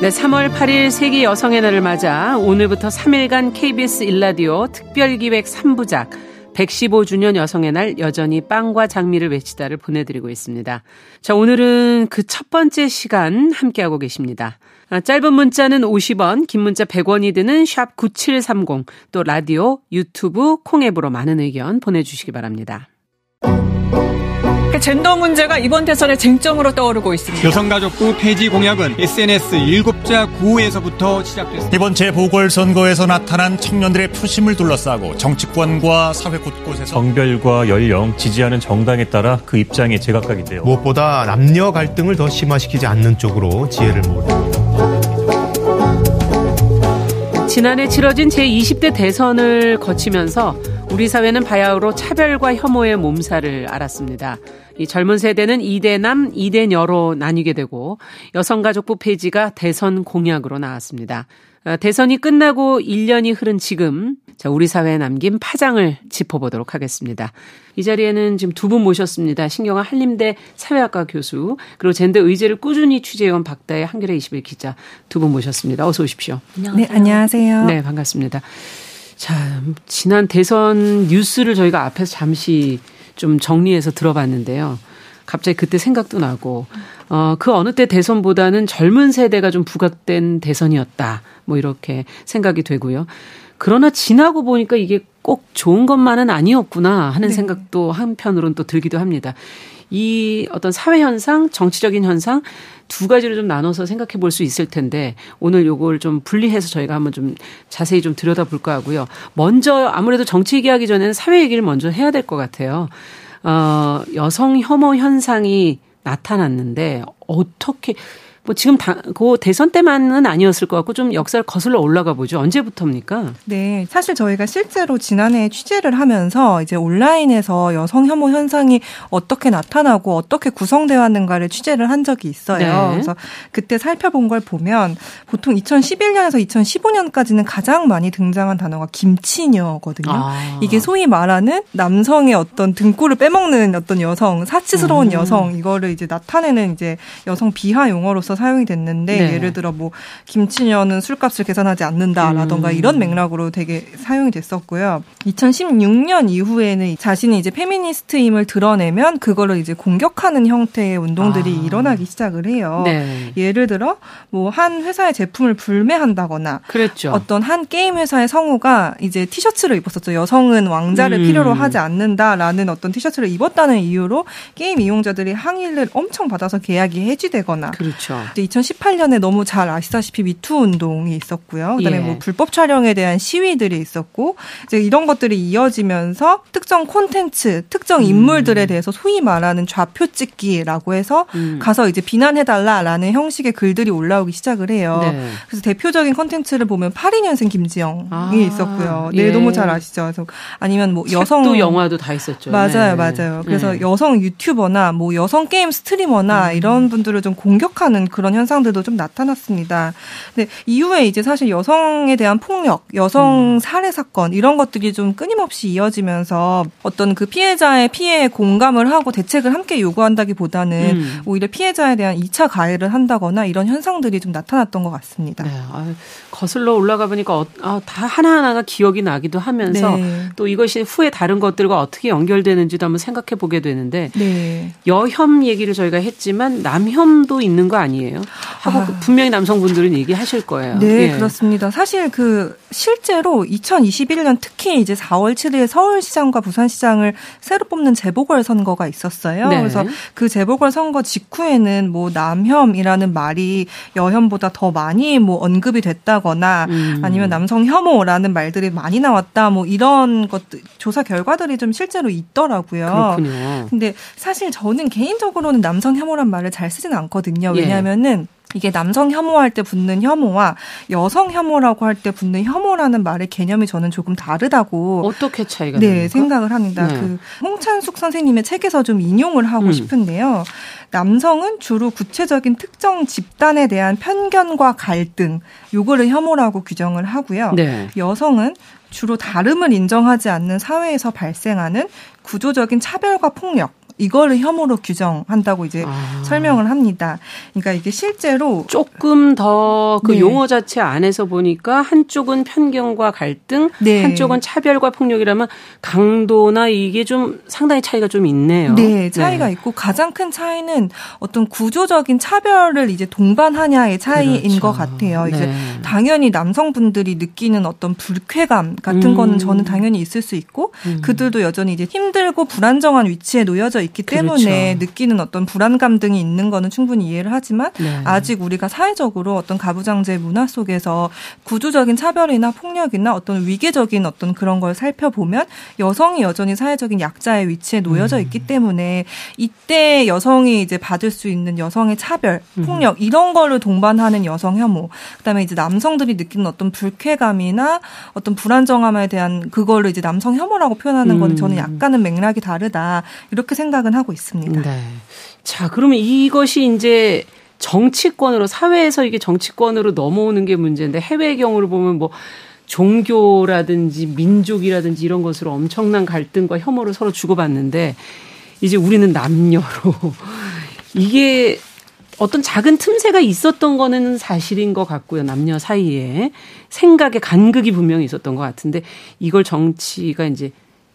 네, 삼월 팔일 세계 여성의 날을 맞아 오늘부터 삼 일간 케이비에스 일 라디오 특별기획 삼 부작 백십오 주년 여성의 날 여전히 빵과 장미를 외치다를 보내드리고 있습니다. 자, 오늘은 그 첫 번째 시간 함께하고 계십니다. 아, 짧은 문자는 오십 원, 긴 문자 백 원이 드는 샵 구칠삼공, 또 라디오, 유튜브, 콩앱으로 많은 의견 보내주시기 바랍니다. 젠더 문제가 이번 대선의 쟁점으로 떠오르고 있습니다. 여성가족부 폐지 공약은 에스엔에스 일곱 자 구호에서부터 시작됐습니다. 이번 재보궐선거에서 나타난 청년들의 표심을 둘러싸고 정치권과 사회 곳곳에서 성별과 연령, 지지하는 정당에 따라 그 입장이 제각각인데요. 무엇보다 남녀 갈등을 더 심화시키지 않는 쪽으로 지혜를 모읍니다. 지난해 치러진 제이십 대 대선을 거치면서 우리 사회는 바야흐로 차별과 혐오의 몸살을 알았습니다. 이 젊은 세대는 이대남, 이대녀로 나뉘게 되고 여성가족부 폐지가 대선 공약으로 나왔습니다. 대선이 끝나고 일 년이 흐른 지금 자, 우리 사회에 남긴 파장을 짚어보도록 하겠습니다. 이 자리에는 지금 두 분 모셨습니다. 신경아 한림대 사회학과 교수, 그리고 젠더 의제를 꾸준히 취재해온 박다혜 한겨레이십일 기자 두 분 모셨습니다. 어서 오십시오. 안녕하세요. 네, 안녕하세요. 네, 반갑습니다. 자, 지난 대선 뉴스를 저희가 앞에서 잠시 좀 정리해서 들어봤는데요. 갑자기 그때 생각도 나고 어, 그 어느 때 대선보다는 젊은 세대가 좀 부각된 대선이었다. 뭐 이렇게 생각이 되고요. 그러나 지나고 보니까 이게 꼭 좋은 것만은 아니었구나 하는 네. 생각도 한편으로는 또 들기도 합니다. 이 어떤 사회 현상, 정치적인 현상 두 가지를 좀 나눠서 생각해 볼 수 있을 텐데 오늘 요걸 좀 분리해서 저희가 한번 좀 자세히 좀 들여다볼까 하고요. 먼저 아무래도 정치 얘기하기 전에는 사회 얘기를 먼저 해야 될 것 같아요. 어, 여성 혐오 현상이 나타났는데 어떻게 뭐 지금 다, 그 대선 때만은 아니었을 것 같고 좀 역사를 거슬러 올라가 보죠. 언제부터입니까? 네, 사실 저희가 실제로 지난해 취재를 하면서 이제 온라인에서 여성 혐오 현상이 어떻게 나타나고 어떻게 구성되어 왔는가를 취재를 한 적이 있어요. 네. 그래서 그때 살펴본 걸 보면 보통 이천십일 년에서 이천십오 년까지는 가장 많이 등장한 단어가 김치녀거든요. 아. 이게 소위 말하는 남성의 어떤 등골을 빼먹는 어떤 여성, 사치스러운 음. 여성 이거를 이제 나타내는 이제 여성 비하 용어로서 사용이 됐는데 네. 예를 들어 뭐 김치녀는 술값을 계산하지 않는다라던가 음. 이런 맥락으로 되게 사용이 됐었고요. 이천십육 년 이후에는 자신이 이제 페미니스트임을 드러내면 그거를 이제 공격하는 형태의 운동들이 아. 일어나기 시작을 해요. 네. 예를 들어 뭐 한 회사의 제품을 불매한다거나 그랬죠. 어떤 한 게임 회사의 성우가 이제 티셔츠를 입었었죠. 여성은 왕자를 음. 필요로 하지 않는다라는 어떤 티셔츠를 입었다는 이유로 게임 이용자들이 항의를 엄청 받아서 계약이 해지되거나 그렇죠. 이천십팔 년에 너무 잘 아시다시피 미투 운동이 있었고요. 그다음에 예. 뭐 불법 촬영에 대한 시위들이 있었고 이제 이런 것들이 이어지면서 특정 콘텐츠, 특정 인물들에 대해서 소위 말하는 좌표 찍기라고 해서 음. 가서 이제 비난해달라라는 형식의 글들이 올라오기 시작을 해요. 네. 그래서 대표적인 콘텐츠를 보면 팔십이 년생 김지영이 아, 있었고요. 네, 예. 너무 잘 아시죠. 그래서 아니면 뭐 여성 책도 영화도 다 있었죠. 맞아요, 네. 맞아요. 그래서 네. 여성 유튜버나 뭐 여성 게임 스트리머나 음. 이런 분들을 좀 공격하는 그런 현상들도 좀 나타났습니다. 근데 이후에 이제 사실 여성에 대한 폭력, 여성 살해 사건 이런 것들이 좀 끊임없이 이어지면서 어떤 그 피해자의 피해에 공감을 하고 대책을 함께 요구한다기보다는 음. 오히려 피해자에 대한 이 차 가해를 한다거나 이런 현상들이 좀 나타났던 것 같습니다. 네, 아, 거슬러 올라가 보니까 어, 아, 다 하나하나가 기억이 나기도 하면서 네. 또 이것이 후에 다른 것들과 어떻게 연결되는지도 한번 생각해 보게 되는데 네. 여혐 얘기를 저희가 했지만 남혐도 있는 거 아니에요? 아, 분명히 남성분들은 얘기하실 거예요. 네, 예. 그렇습니다. 사실 그 실제로 이천이십일 년 특히 이제 사월 칠일 서울시장과 부산시장을 새로 뽑는 재보궐선거가 있었어요. 네. 그래서 그 재보궐선거 직후에는 뭐 남혐이라는 말이 여혐보다 더 많이 뭐 언급이 됐다거나 음. 아니면 남성 혐오라는 말들이 많이 나왔다 뭐 이런 것들 조사 결과들이 좀 실제로 있더라고요. 그렇군요. 근데 사실 저는 개인적으로는 남성 혐오란 말을 잘 쓰진 않거든요. 왜냐하면 네. 이게 남성 혐오할 때 붙는 혐오와 여성 혐오라고 할 때 붙는 혐오라는 말의 개념이 저는 조금 다르다고 어떻게 차이가 네, 나는가? 생각을 합니다. 네. 그 홍찬숙 선생님의 책에서 좀 인용을 하고 음. 싶은데요. 남성은 주로 구체적인 특정 집단에 대한 편견과 갈등, 요거를 혐오라고 규정을 하고요. 네. 여성은 주로 다름을 인정하지 않는 사회에서 발생하는 구조적인 차별과 폭력, 이거를 혐오로 규정한다고 이제 아. 설명을 합니다. 그러니까 이게 실제로 조금 더 그 네. 용어 자체 안에서 보니까 한쪽은 편견과 갈등, 네. 한쪽은 차별과 폭력이라면 강도나 이게 좀 상당히 차이가 좀 있네요. 네, 차이가 네. 있고 가장 큰 차이는 어떤 구조적인 차별을 이제 동반하냐의 차이인 그렇죠. 것 같아요. 이제 네. 당연히 남성분들이 느끼는 어떤 불쾌감 같은 음. 거는 저는 당연히 있을 수 있고 음. 그들도 여전히 이제 힘들고 불안정한 위치에 놓여져 있기 때문에 그렇죠. 느끼는 어떤 불안감 등이 있는 거는 충분히 이해를 하지만 네. 아직 우리가 사회적으로 어떤 가부장제 문화 속에서 구조적인 차별이나 폭력이나 어떤 위계적인 어떤 그런 걸 살펴보면 여성이 여전히 사회적인 약자의 위치에 놓여져 있기 음. 때문에 이때 여성이 이제 받을 수 있는 여성의 차별, 폭력 음. 이런 거를 동반하는 여성 혐오, 그다음에 이제 남성들이 느끼는 어떤 불쾌감이나 어떤 불안정함에 대한 그거를 이제 남성 혐오라고 표현하는 음. 건 저는 약간은 맥락이 다르다 이렇게 생각합니다. 생각은 하고 있습니다. 네. 자, 그러면 이것이 이제 정치권으로 사회에서 이게 정치권으로 넘어오는 게 문제인데 해외의 경우를 보면 뭐 종교라든지 민족이라든지 이런 것으로 엄청난 갈등과 혐오를 서로 주고받는데 이제 우리는 남녀로 이게 어떤 작은 틈새가 있었던 거는 사실인 것 같고요. 남녀 사이에 생각의 간극이 분명히 있었던 것 같은데 이걸 정치가 이제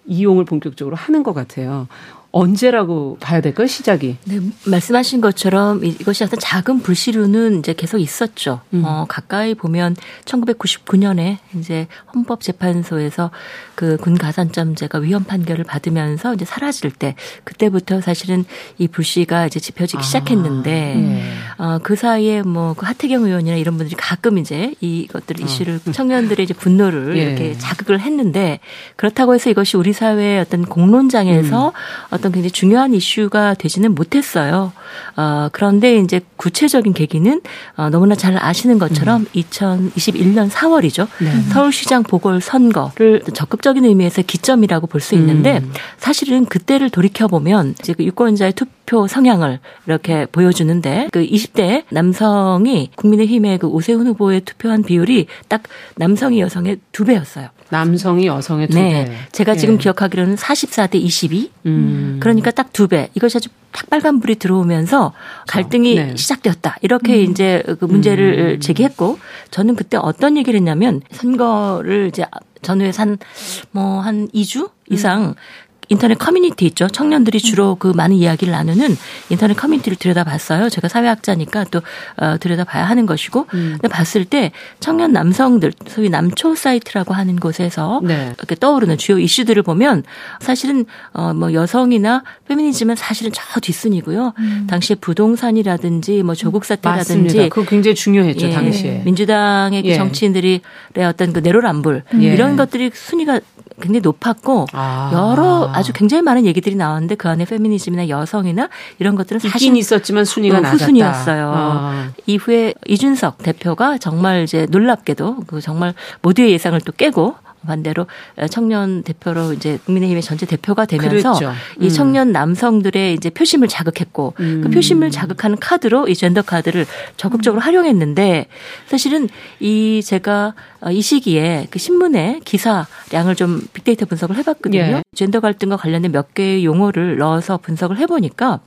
이용을 본격적으로 하는 것 같아요. 언제라고 봐야 될까요? 시작이. 네, 말씀하신 것처럼 이것이 어떤 작은 불씨로는 이제 계속 있었죠. 음. 어, 가까이 보면 천구백구십구 년에 이제 헌법재판소에서 그 군가산점제가 위헌 판결을 받으면서 이제 사라질 때 그때부터 사실은 이 불씨가 이제 지펴지기 아. 시작했는데 음. 어, 그 사이에 뭐 그 하태경 의원이나 이런 분들이 가끔 이제 이것들 이슈를 어. 청년들의 이제 분노를 예. 이렇게 자극을 했는데 그렇다고 해서 이것이 우리 사회의 어떤 공론장에서 음. 어떤 굉장히 중요한 이슈가 되지는 못했어요. 어, 그런데 이제 구체적인 계기는 어, 너무나 잘 아시는 것처럼 음. 이천이십일 년 사월이죠. 네. 서울시장 보궐선거를 적극적인 의미에서 기점이라고 볼 수 있는데 음. 사실은 그때를 돌이켜보면 이제 그 유권자의 투표 성향을 이렇게 보여주는데 그 이십 대 남성이 국민의힘의 그 오세훈 후보에 투표한 비율이 딱 남성이 여성의 두 배였어요. 남성이 여성의 두 배. 네. 제가 지금 예. 기억하기로는 사십사 대 이십이. 음. 그러니까 딱 두 배. 이것이 아주 딱 빨간불이 들어오면서 갈등이 네. 시작되었다. 이렇게 음. 이제 그 문제를 음. 제기했고 저는 그때 어떤 얘기를 했냐면 선거를 이제 전후에서 한 뭐 한 이 주 이상 음. 인터넷 커뮤니티 있죠. 청년들이 주로 그 많은 이야기를 나누는 인터넷 커뮤니티를 들여다봤어요. 제가 사회학자니까 또 어, 들여다봐야 하는 것이고 음. 근데 봤을 때 청년 남성들 소위 남초 사이트라고 하는 곳에서 네. 이렇게 떠오르는 주요 이슈들을 보면 사실은 어, 뭐 여성이나 페미니즘은 사실은 저 뒷순이고요. 음. 당시에 부동산이라든지 뭐 조국 사태라든지 맞습니다. 그거 굉장히 중요했죠. 예, 당시에 민주당의 예. 그 정치인들의 어떤 그 내로남불 음. 이런 예. 것들이 순위가 굉장히 높았고 아. 여러 아주 굉장히 많은 얘기들이 나왔는데 그 안에 페미니즘이나 여성이나 이런 것들은 사실 있었지만 순위가 낮았다. 후순위였어요. 아. 이후에 이준석 대표가 정말 이제 놀랍게도 그 정말 모두의 예상을 또 깨고 반대로 청년 대표로 이제 국민의힘의 전체 대표가 되면서 그렇죠. 음. 이 청년 남성들의 이제 표심을 자극했고 음. 그 표심을 자극하는 카드로 이 젠더 카드를 적극적으로 음. 활용했는데 사실은 이 제가 이 시기에 그 신문의 기사량을 좀 빅데이터 분석을 해봤거든요. 예. 젠더 갈등과 관련된 몇 개의 용어를 넣어서 분석을 해보니까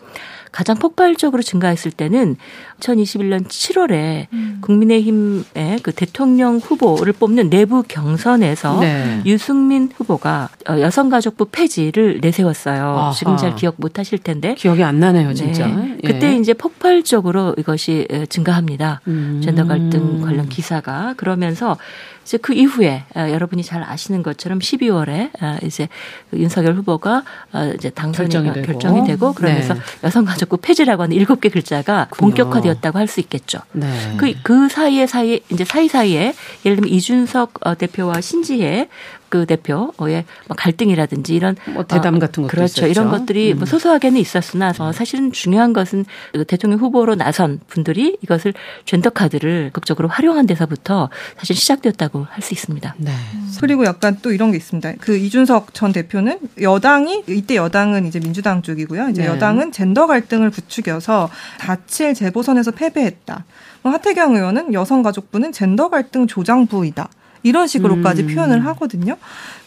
가장 폭발적으로 증가했을 때는 이천이십일 년 칠월에 음. 국민의힘의 그 대통령 후보를 뽑는 내부 경선에서 네. 유승민 후보가 여성가족부 폐지를 내세웠어요. 아하. 지금 잘 기억 못하실 텐데. 기억이 안 나네요, 진짜. 네. 예. 그때 이제 폭발적으로 이것이 증가합니다. 음. 젠더 갈등 관련 기사가 그러면서 이제 그 이후에 여러분이 잘 아시는 것처럼 십이월에 이제 윤석열 후보가 이제 당선이 결정이 되고, 결정이 되고 그러면서 네. 여성가족부 폐지라고 하는 일곱 개 글자가 본격화되었다고 할 수 있겠죠. 네. 그, 그 사이에 사이 이제 사이 사이에 예를 들면 이준석 대표와 신지혜 그 대표의 갈등이라든지 이런 뭐 대담 같은 것도 그렇죠. 있었죠. 이런 것들이 음. 뭐 소소하게는 있었으나 사실은 중요한 것은 대통령 후보로 나선 분들이 이것을 젠더카드를 극적으로 활용한 데서부터 사실 시작되었다고 할 수 있습니다. 네. 음. 그리고 약간 또 이런 게 있습니다. 그 이준석 전 대표는 여당이 이때 여당은 이제 민주당 쪽이고요. 이제 네. 여당은 젠더 갈등을 부추겨서 사칠 재보선에서 패배했다. 하태경 의원은 여성가족부는 젠더 갈등 조장부이다. 이런 식으로까지 음. 표현을 하거든요.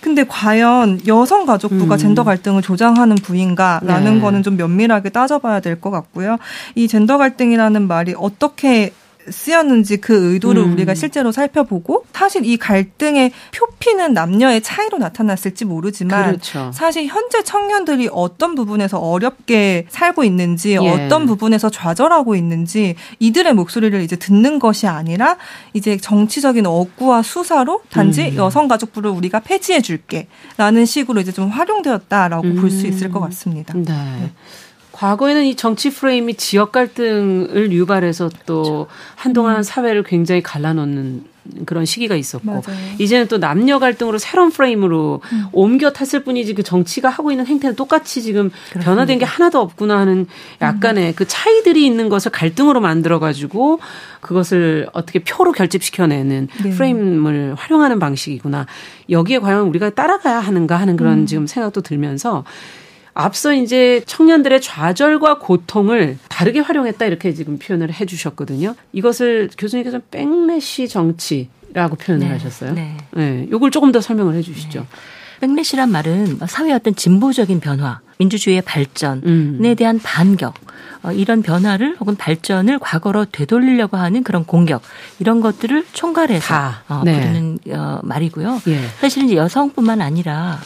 근데 과연 여성가족부가 음. 젠더 갈등을 조장하는 부인가라는 네. 거는 좀 면밀하게 따져봐야 될 것 같고요. 이 젠더 갈등이라는 말이 어떻게 쓰였는지 그 의도를 음. 우리가 실제로 살펴보고 사실 이 갈등의 표피는 남녀의 차이로 나타났을지 모르지만 그렇죠. 사실 현재 청년들이 어떤 부분에서 어렵게 살고 있는지 예. 어떤 부분에서 좌절하고 있는지 이들의 목소리를 이제 듣는 것이 아니라 이제 정치적인 억구와 수사로 단지 음. 여성가족부를 우리가 폐지해 줄게 라는 식으로 이제 좀 활용되었다라고 음. 볼 수 있을 것 같습니다. 네. 네. 과거에는 이 정치 프레임이 지역 갈등을 유발해서 또 그렇죠. 한동안 음. 사회를 굉장히 갈라놓는 그런 시기가 있었고 맞아요. 이제는 또 남녀 갈등으로 새로운 프레임으로 음. 옮겨 탔을 뿐이지 그 정치가 하고 있는 행태는 똑같이 지금 그렇습니다. 변화된 게 하나도 없구나 하는 약간의 음. 그 차이들이 있는 것을 갈등으로 만들어가지고 그것을 어떻게 표로 결집시켜내는 네. 프레임을 활용하는 방식이구나. 여기에 과연 우리가 따라가야 하는가 하는 그런 음. 지금 생각도 들면서 앞서 이제 청년들의 좌절과 고통을 다르게 활용했다 이렇게 지금 표현을 해 주셨거든요. 이것을 교수님께서 백래시 정치라고 표현을 네, 하셨어요. 네. 네, 이걸 조금 더 설명을 해 주시죠. 네. 백래시란 말은 사회의 어떤 진보적인 변화, 민주주의의 발전에 음. 대한 반격, 이런 변화를 혹은 발전을 과거로 되돌리려고 하는 그런 공격, 이런 것들을 총괄해서 어, 네. 부르는 어, 말이고요. 예. 사실은 이제 여성뿐만 아니라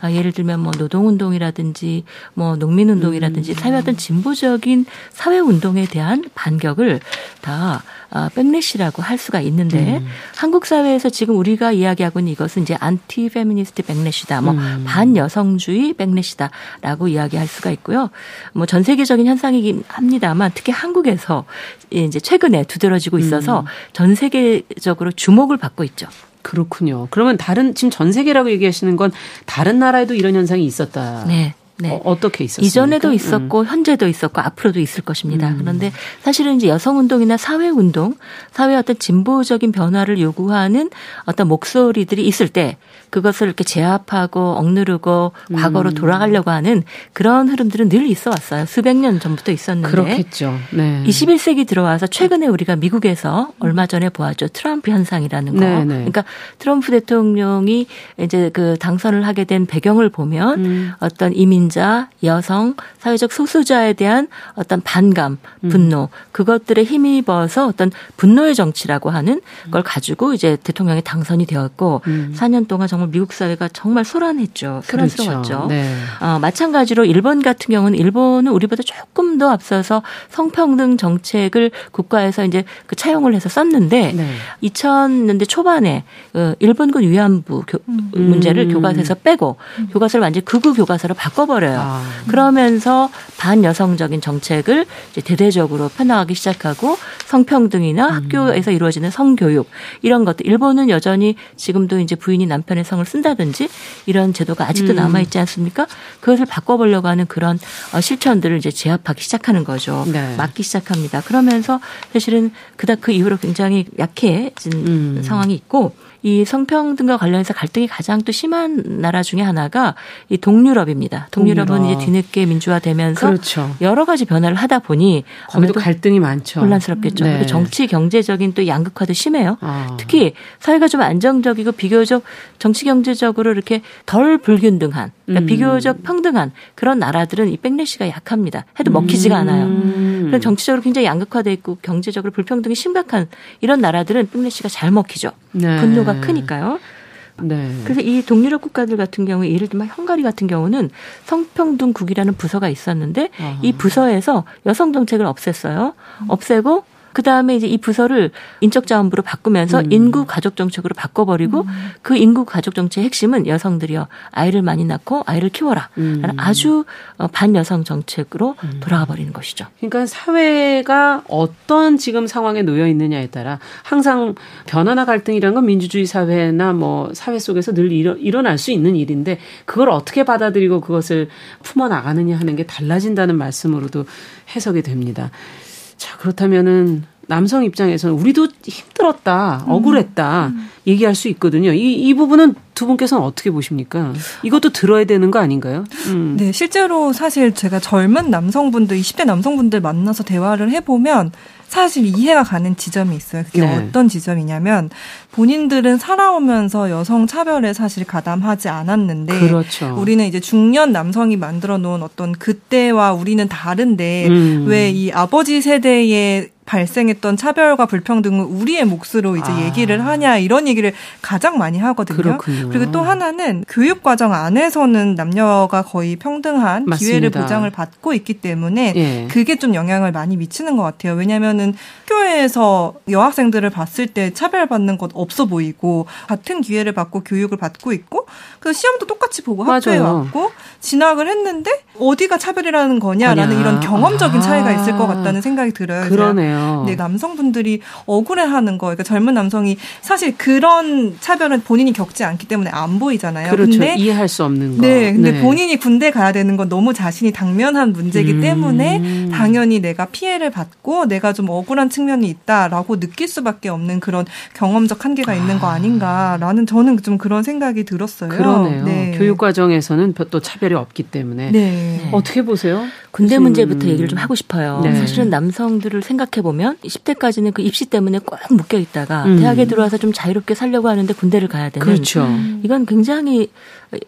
아, 예를 들면 뭐 노동운동이라든지 뭐 농민운동이라든지 음. 사회 어떤 진보적인 사회운동에 대한 반격을 다 아, 백래시라고 할 수가 있는데 음. 한국 사회에서 지금 우리가 이야기하고 있는 이것은 이제 안티 페미니스트 백래시다, 뭐 음. 반여성주의 백래시다라고 이야기할 수가 있고요. 뭐 전 세계적인 현상이긴 합니다만 특히 한국에서 이제 최근에 두드러지고 있어서 음. 전 세계적으로 주목을 받고 있죠. 그렇군요. 그러면 다른 지금 전 세계라고 얘기하시는 건 다른 나라에도 이런 현상이 있었다. 네. 네. 어, 어떻게 있었습니까? 이전에도 있었고 음. 현재도 있었고 앞으로도 있을 것입니다. 음. 그런데 사실은 이제 여성운동이나 사회운동, 사회의 어떤 진보적인 변화를 요구하는 어떤 목소리들이 있을 때 그것을 이렇게 제압하고 억누르고 음. 과거로 돌아가려고 하는 그런 흐름들은 늘 있어 왔어요. 수백 년 전부터 있었는데. 그렇겠죠. 네. 이십일 세기 들어와서 최근에 우리가 미국에서 얼마 전에 보았죠. 트럼프 현상이라는 거. 네, 네. 그러니까 트럼프 대통령이 이제 그 당선을 하게 된 배경을 보면 음. 어떤 이민 자, 여성, 사회적 소수자에 대한 어떤 반감, 분노, 음. 그것들에 힘입어서 어떤 분노의 정치라고 하는 걸 가지고 이제 대통령에 당선이 되었고 음. 사 년 동안 정말 미국 사회가 정말 소란했죠. 소란스러웠죠. 그렇죠. 네. 어, 마찬가지로 일본 같은 경우는 일본은 우리보다 조금 더 앞서서 성평등 정책을 국가에서 이제 그 차용을 해서 썼는데 네. 이천 년대 초반에 일본군 위안부 교, 음. 문제를 교과서에서 빼고 음. 교과서를 완전히 극우 교과서로 바꿔버렸어요. 아. 그러면서 반여성적인 정책을 이제 대대적으로 펴나가기 시작하고 성평등이나 음. 학교에서 이루어지는 성교육 이런 것들. 일본은 여전히 지금도 이제 부인이 남편의 성을 쓴다든지 이런 제도가 아직도 음. 남아있지 않습니까? 그것을 바꿔보려고 하는 그런 실천들을 이제 제압하기 시작하는 거죠. 네. 막기 시작합니다. 그러면서 사실은 그닥 그 이후로 굉장히 약해진 음. 상황이 있고 이 성평등과 관련해서 갈등이 가장 또 심한 나라 중에 하나가 이 동유럽입니다. 동유럽은 동유럽. 이제 뒤늦게 민주화되면서 그렇죠. 여러 가지 변화를 하다 보니 거기도 갈등이 많죠. 혼란스럽겠죠. 네. 정치 경제적인 또 양극화도 심해요. 아. 특히 사회가 좀 안정적이고 비교적 정치 경제적으로 이렇게 덜 불균등한 그러니까 음. 비교적 평등한 그런 나라들은 이 백래시가 약합니다. 해도 먹히지가 음. 않아요. 그래서 정치적으로 굉장히 양극화되어 있고 경제적으로 불평등이 심각한 이런 나라들은 백래시가 잘 먹히죠. 네. 분노가 크니까요. 네. 그래서 이 동유럽 국가들 같은 경우에 예를 들면 헝가리 같은 경우는 성평등국이라는 부서가 있었는데 아. 이 부서에서 여성 정책을 없앴어요. 없애고 그다음에 이제 이 부서를 인적자원부로 바꾸면서 음. 인구 가족 정책으로 바꿔버리고 음. 그 인구 가족 정책의 핵심은 여성들이여 아이를 많이 낳고 아이를 키워라 음. 라는 아주 반여성 정책으로 음. 돌아가 버리는 것이죠. 그러니까 사회가 어떤 지금 상황에 놓여 있느냐에 따라 항상 변화나 갈등이라는 건 민주주의 사회나 뭐 사회 속에서 늘 일어, 일어날 수 있는 일인데 그걸 어떻게 받아들이고 그것을 품어나가느냐 하는 게 달라진다는 말씀으로도 해석이 됩니다. 자, 그렇다면은 남성 입장에서는 우리도 힘들었다, 억울했다 음. 음. 얘기할 수 있거든요. 이, 이 부분은 두 분께서는 어떻게 보십니까? 이것도 들어야 되는 거 아닌가요? 음. 네, 실제로 사실 제가 젊은 남성분들, 이십 대 남성분들 만나서 대화를 해보면 사실 이해가 가는 지점이 있어요. 그게 네. 어떤 지점이냐면 본인들은 살아오면서 여성 차별에 사실 가담하지 않았는데 그렇죠. 우리는 이제 중년 남성이 만들어 놓은 어떤 그때와 우리는 다른데 음. 왜 이 아버지 세대의 발생했던 차별과 불평등은 우리의 몫으로 이제 아. 얘기를 하냐 이런 얘기를 가장 많이 하거든요. 그렇군요. 그리고 또 하나는 교육 과정 안에서는 남녀가 거의 평등한 맞습니다. 기회를 보장을 받고 있기 때문에 예. 그게 좀 영향을 많이 미치는 것 같아요. 왜냐하면은 학교에서 여학생들을 봤을 때 차별받는 것 없어 보이고 같은 기회를 받고 교육을 받고 있고 그 시험도 똑같이 보고 학교에 맞아요. 왔고 진학을 했는데 어디가 차별이라는 거냐라는 아니야. 이런 경험적인 아. 차이가 있을 것 같다는 생각이 들어요. 그러네요. 네, 남성분들이 억울해하는 거, 그러니까 젊은 남성이 사실 그런 차별은 본인이 겪지 않기 때문에 안 보이잖아요. 그렇죠. 근데, 이해할 수 없는 거. 네, 근데 네. 본인이 군대 가야 되는 건 너무 자신이 당면한 문제이기 음. 때문에 당연히 내가 피해를 받고 내가 좀 억울한 측면이 있다라고 느낄 수밖에 없는 그런 경험적 한계가 있는 거 아닌가라는 저는 좀 그런 생각이 들었어요. 그러네요. 네. 교육 과정에서는 또 차별이 없기 때문에 네. 어떻게 보세요? 군대 문제부터 음. 얘기를 좀 하고 싶어요. 네. 사실은 남성들을 생각해 보면 이십 대까지는 그 입시 때문에 꽉 묶여 있다가 음. 대학에 들어와서 좀 자유롭게 살려고 하는데 군대를 가야 되는. 그렇죠. 이건 굉장히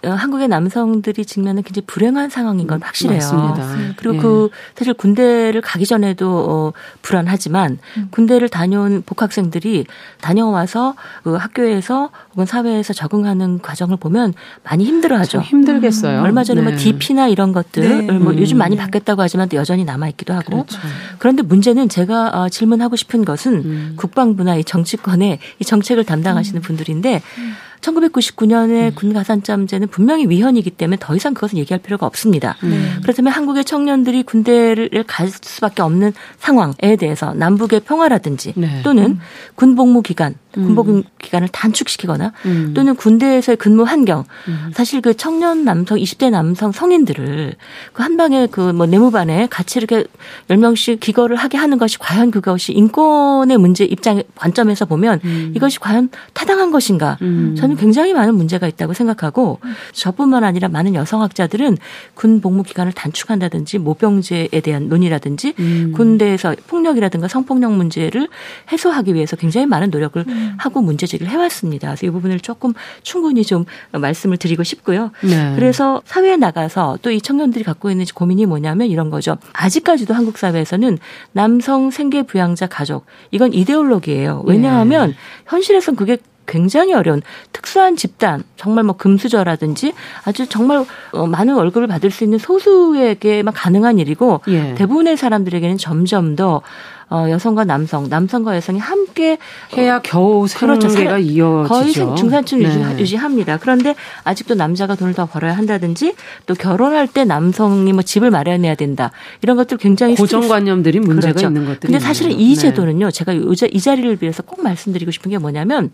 한국의 남성들이 직면하는 굉장히 불행한 상황인 건 확실해요. 맞습니다. 그리고 예. 그 사실 군대를 가기 전에도 어, 불안하지만 음. 군대를 다녀온 복학생들이 다녀와서 그 학교에서 혹은 사회에서 적응하는 과정을 보면 많이 힘들어하죠. 힘들겠어요. 음. 얼마 전에 네. 뭐 디피나 이런 것들 네. 뭐 음. 요즘 많이 바뀌었다고 하지만 또 여전히 남아있기도 하고. 그렇죠. 그런데 문제는 제가 어, 질문하고 싶은 것은 음. 국방부나 이 정치권에 이 정책을 담당하시는 음. 분들인데 음. 천구백구십구 년에 음. 군가산점제는 분명히 위헌이기 때문에 더 이상 그것은 얘기할 필요가 없습니다. 음. 그렇다면 한국의 청년들이 군대를 갈 수밖에 없는 상황에 대해서 남북의 평화라든지 네. 또는 군복무 기간, 음. 군복 기간을 단축시키거나 음. 또는 군대에서의 근무 환경, 음. 사실 그 청년 남성, 이십 대 남성 성인들을 그 한 방에 그 뭐 내무반에 같이 이렇게 열 명씩 기거를 하게 하는 것이 과연 그것이 인권의 문제 입장 관점에서 보면 음. 이것이 과연 타당한 것인가? 음. 저는 굉장히 많은 문제가 있다고 생각하고 저뿐만 아니라 많은 여성학자들은 군 복무 기간을 단축한다든지 모병제에 대한 논의라든지 음. 군대에서 폭력이라든가 성폭력 문제를 해소하기 위해서 굉장히 많은 노력을 음. 하고 문제제기를 해왔습니다. 그래서 이 부분을 조금 충분히 좀 말씀을 드리고 싶고요. 네. 그래서 사회에 나가서 또 이 청년들이 갖고 있는 고민이 뭐냐면 이런 거죠. 아직까지도 한국 사회에서는 남성 생계부양자 가족 이건 이데올로기예요. 왜냐하면 네. 현실에서는 그게 굉장히 어려운 특수한 집단, 정말 뭐 금수저라든지 아주 정말 많은 월급을 받을 수 있는 소수에게만 가능한 일이고 예. 대부분의 사람들에게는 점점 더 어, 여성과 남성, 남성과 여성이 함께 해야 어, 겨우 생계가 그렇죠. 이어지죠. 거의 중산층 네. 유지합니다. 그런데 아직도 남자가 돈을 더 벌어야 한다든지 또 결혼할 때 남성이 뭐 집을 마련해야 된다. 이런 것들 굉장히 고정관념들이 스트레스. 문제가 그렇죠. 있는 것들이. 그런데 사실은 이 네. 제도는요. 제가 이 자리를 위해서 꼭 말씀드리고 싶은 게 뭐냐면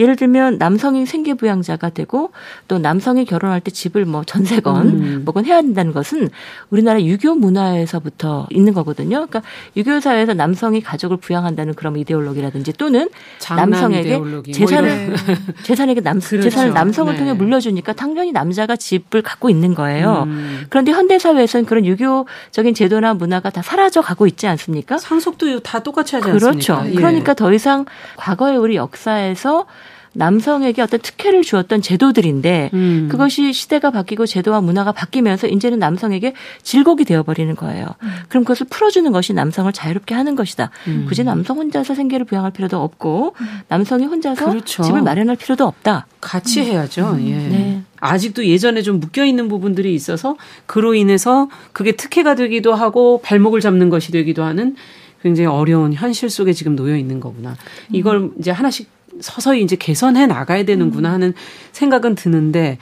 예를 들면 남성이 생계부양자가 되고 또 남성이 결혼할 때 집을 뭐 전세건 음. 뭐건 해야 된다는 것은 우리나라 유교 문화에서부터 있는 거거든요. 그러니까 유교 사회에서 남 남성이 가족을 부양한다는 그런 이데올로기라든지 또는 남성에게 이데올로기. 재산을 뭐 재산에게 남 그렇죠. 재산을 남성을 네. 통해 물려주니까 당연히 남자가 집을 갖고 있는 거예요. 음. 그런데 현대 사회에서는 그런 유교적인 제도나 문화가 다 사라져 가고 있지 않습니까? 상속도 다 똑같이 하지 그렇죠. 않습니까? 그렇죠. 예. 그러니까 더 이상 과거의 우리 역사에서 남성에게 어떤 특혜를 주었던 제도들인데 음. 그것이 시대가 바뀌고 제도와 문화가 바뀌면서 이제는 남성에게 질곡이 되어버리는 거예요. 음. 그럼 그것을 풀어주는 것이 남성을 자유롭게 하는 것이다. 음. 굳이 남성 혼자서 생계를 부양할 필요도 없고 음. 남성이 혼자서 그렇죠. 집을 마련할 필요도 없다. 같이 음. 해야죠. 예. 네. 아직도 예전에 좀 묶여있는 부분들이 있어서 그로 인해서 그게 특혜가 되기도 하고 발목을 잡는 것이 되기도 하는 굉장히 어려운 현실 속에 지금 놓여 있는 거구나. 이걸 이제 하나씩 서서히 이제 개선해 나가야 되는구나 하는 생각은 드는데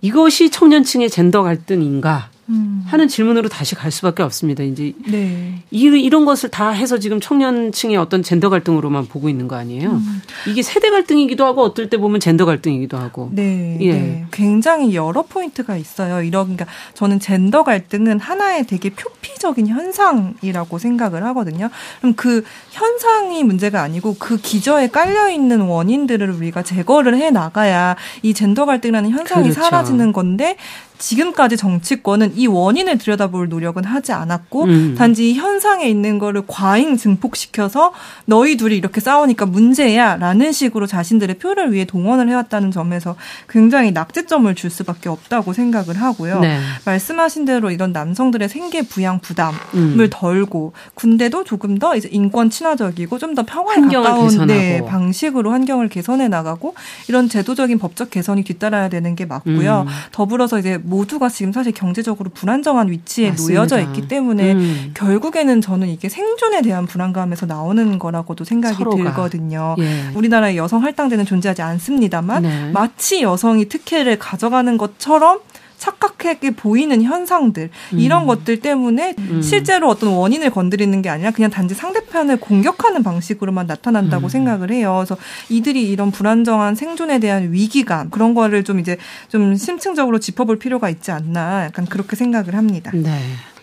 이것이 청년층의 젠더 갈등인가 하는 질문으로 다시 갈 수밖에 없습니다. 이제 네. 이, 이런 것을 다 해서 지금 청년층의 어떤 젠더 갈등으로만 보고 있는 거 아니에요? 음. 이게 세대 갈등이기도 하고 어떨 때 보면 젠더 갈등이기도 하고. 네, 예. 네. 굉장히 여러 포인트가 있어요. 이런, 그러니까 저는 젠더 갈등은 하나의 되게 표피적인 현상이라고 생각을 하거든요. 그럼 그 현상이 문제가 아니고 그 기저에 깔려 있는 원인들을 우리가 제거를 해 나가야 이 젠더 갈등이라는 현상이 그렇죠. 사라지는 건데. 지금까지 정치권은 이 원인을 들여다볼 노력은 하지 않았고 음. 단지 이 현상에 있는 거를 과잉 증폭시켜서 너희 둘이 이렇게 싸우니까 문제야 라는 식으로 자신들의 표를 위해 동원을 해왔다는 점에서 굉장히 낙제점을 줄 수밖에 없다고 생각을 하고요. 네. 말씀하신 대로 이런 남성들의 생계 부양 부담을 음. 덜고 군대도 조금 더 이제 인권 친화적이고 좀 더 평화에 가까운 네, 방식으로 환경을 개선해 나가고 이런 제도적인 법적 개선이 뒤따라야 되는 게 맞고요. 음. 더불어서 이제 모두가 지금 사실 경제적으로 불안정한 위치에 맞습니다. 놓여져 있기 때문에 음. 결국에는 저는 이게 생존에 대한 불안감에서 나오는 거라고도 생각이 서로가. 들거든요. 예. 우리나라의 여성 할당제는 존재하지 않습니다만 네. 마치 여성이 특혜를 가져가는 것처럼 착각하게 보이는 현상들 음. 이런 것들 때문에 음. 실제로 어떤 원인을 건드리는 게 아니라 그냥 단지 상대편을 공격하는 방식으로만 나타난다고 음. 생각을 해요. 그래서 이들이 이런 불안정한 생존에 대한 위기감 그런 거를 좀 이제 좀 심층적으로 짚어볼 필요가 있지 않나 약간 그렇게 생각을 합니다. 네.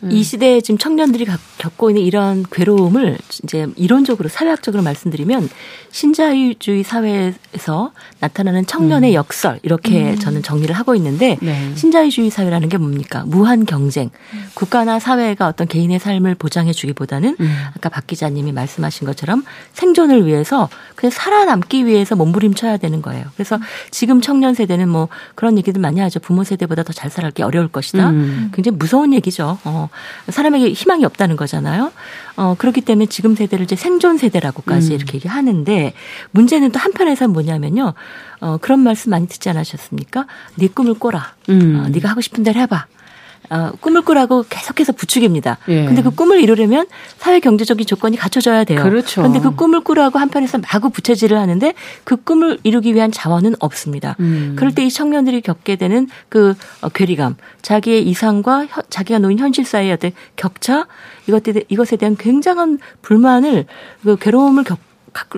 음. 이 시대에 지금 청년들이 겪고 있는 이런 괴로움을 이제 이론적으로 사회학적으로 말씀드리면 신자유주의 사회에서 나타나는 청년의 음. 역설 이렇게 음. 저는 정리를 하고 있는데 네. 신자유주의 사회라는 게 뭡니까? 무한 경쟁. 음. 국가나 사회가 어떤 개인의 삶을 보장해 주기보다는 음. 아까 박 기자님이 말씀하신 것처럼 생존을 위해서 그냥 살아남기 위해서 몸부림쳐야 되는 거예요. 그래서 음. 지금 청년 세대는 뭐 그런 얘기들 많이 하죠. 부모 세대보다 더 잘 살기 어려울 것이다. 음. 굉장히 무서운 얘기죠. 어. 사람에게 희망이 없다는 거잖아요. 어, 그렇기 때문에 지금 세대를 이제 생존 세대라고까지 음. 이렇게 얘기하는데 문제는 또 한편에서는 뭐냐면요. 어, 그런 말씀 많이 듣지 않으셨습니까? 네 꿈을 꿔라. 음. 어, 네가 하고 싶은 대로 해봐. 어, 꿈을 꾸라고 계속해서 부추깁니다. 그런데 예. 그 꿈을 이루려면 사회 경제적인 조건이 갖춰져야 돼요. 그렇죠. 그런데 그 꿈을 꾸라고 한편에서 마구 부채질을 하는데 그 꿈을 이루기 위한 자원은 없습니다. 음. 그럴 때 이 청년들이 겪게 되는 그 괴리감, 자기의 이상과 혀, 자기가 놓인 현실 사이의 어떤 격차, 이것에, 이것에 대한 굉장한 불만을, 그 괴로움을 겪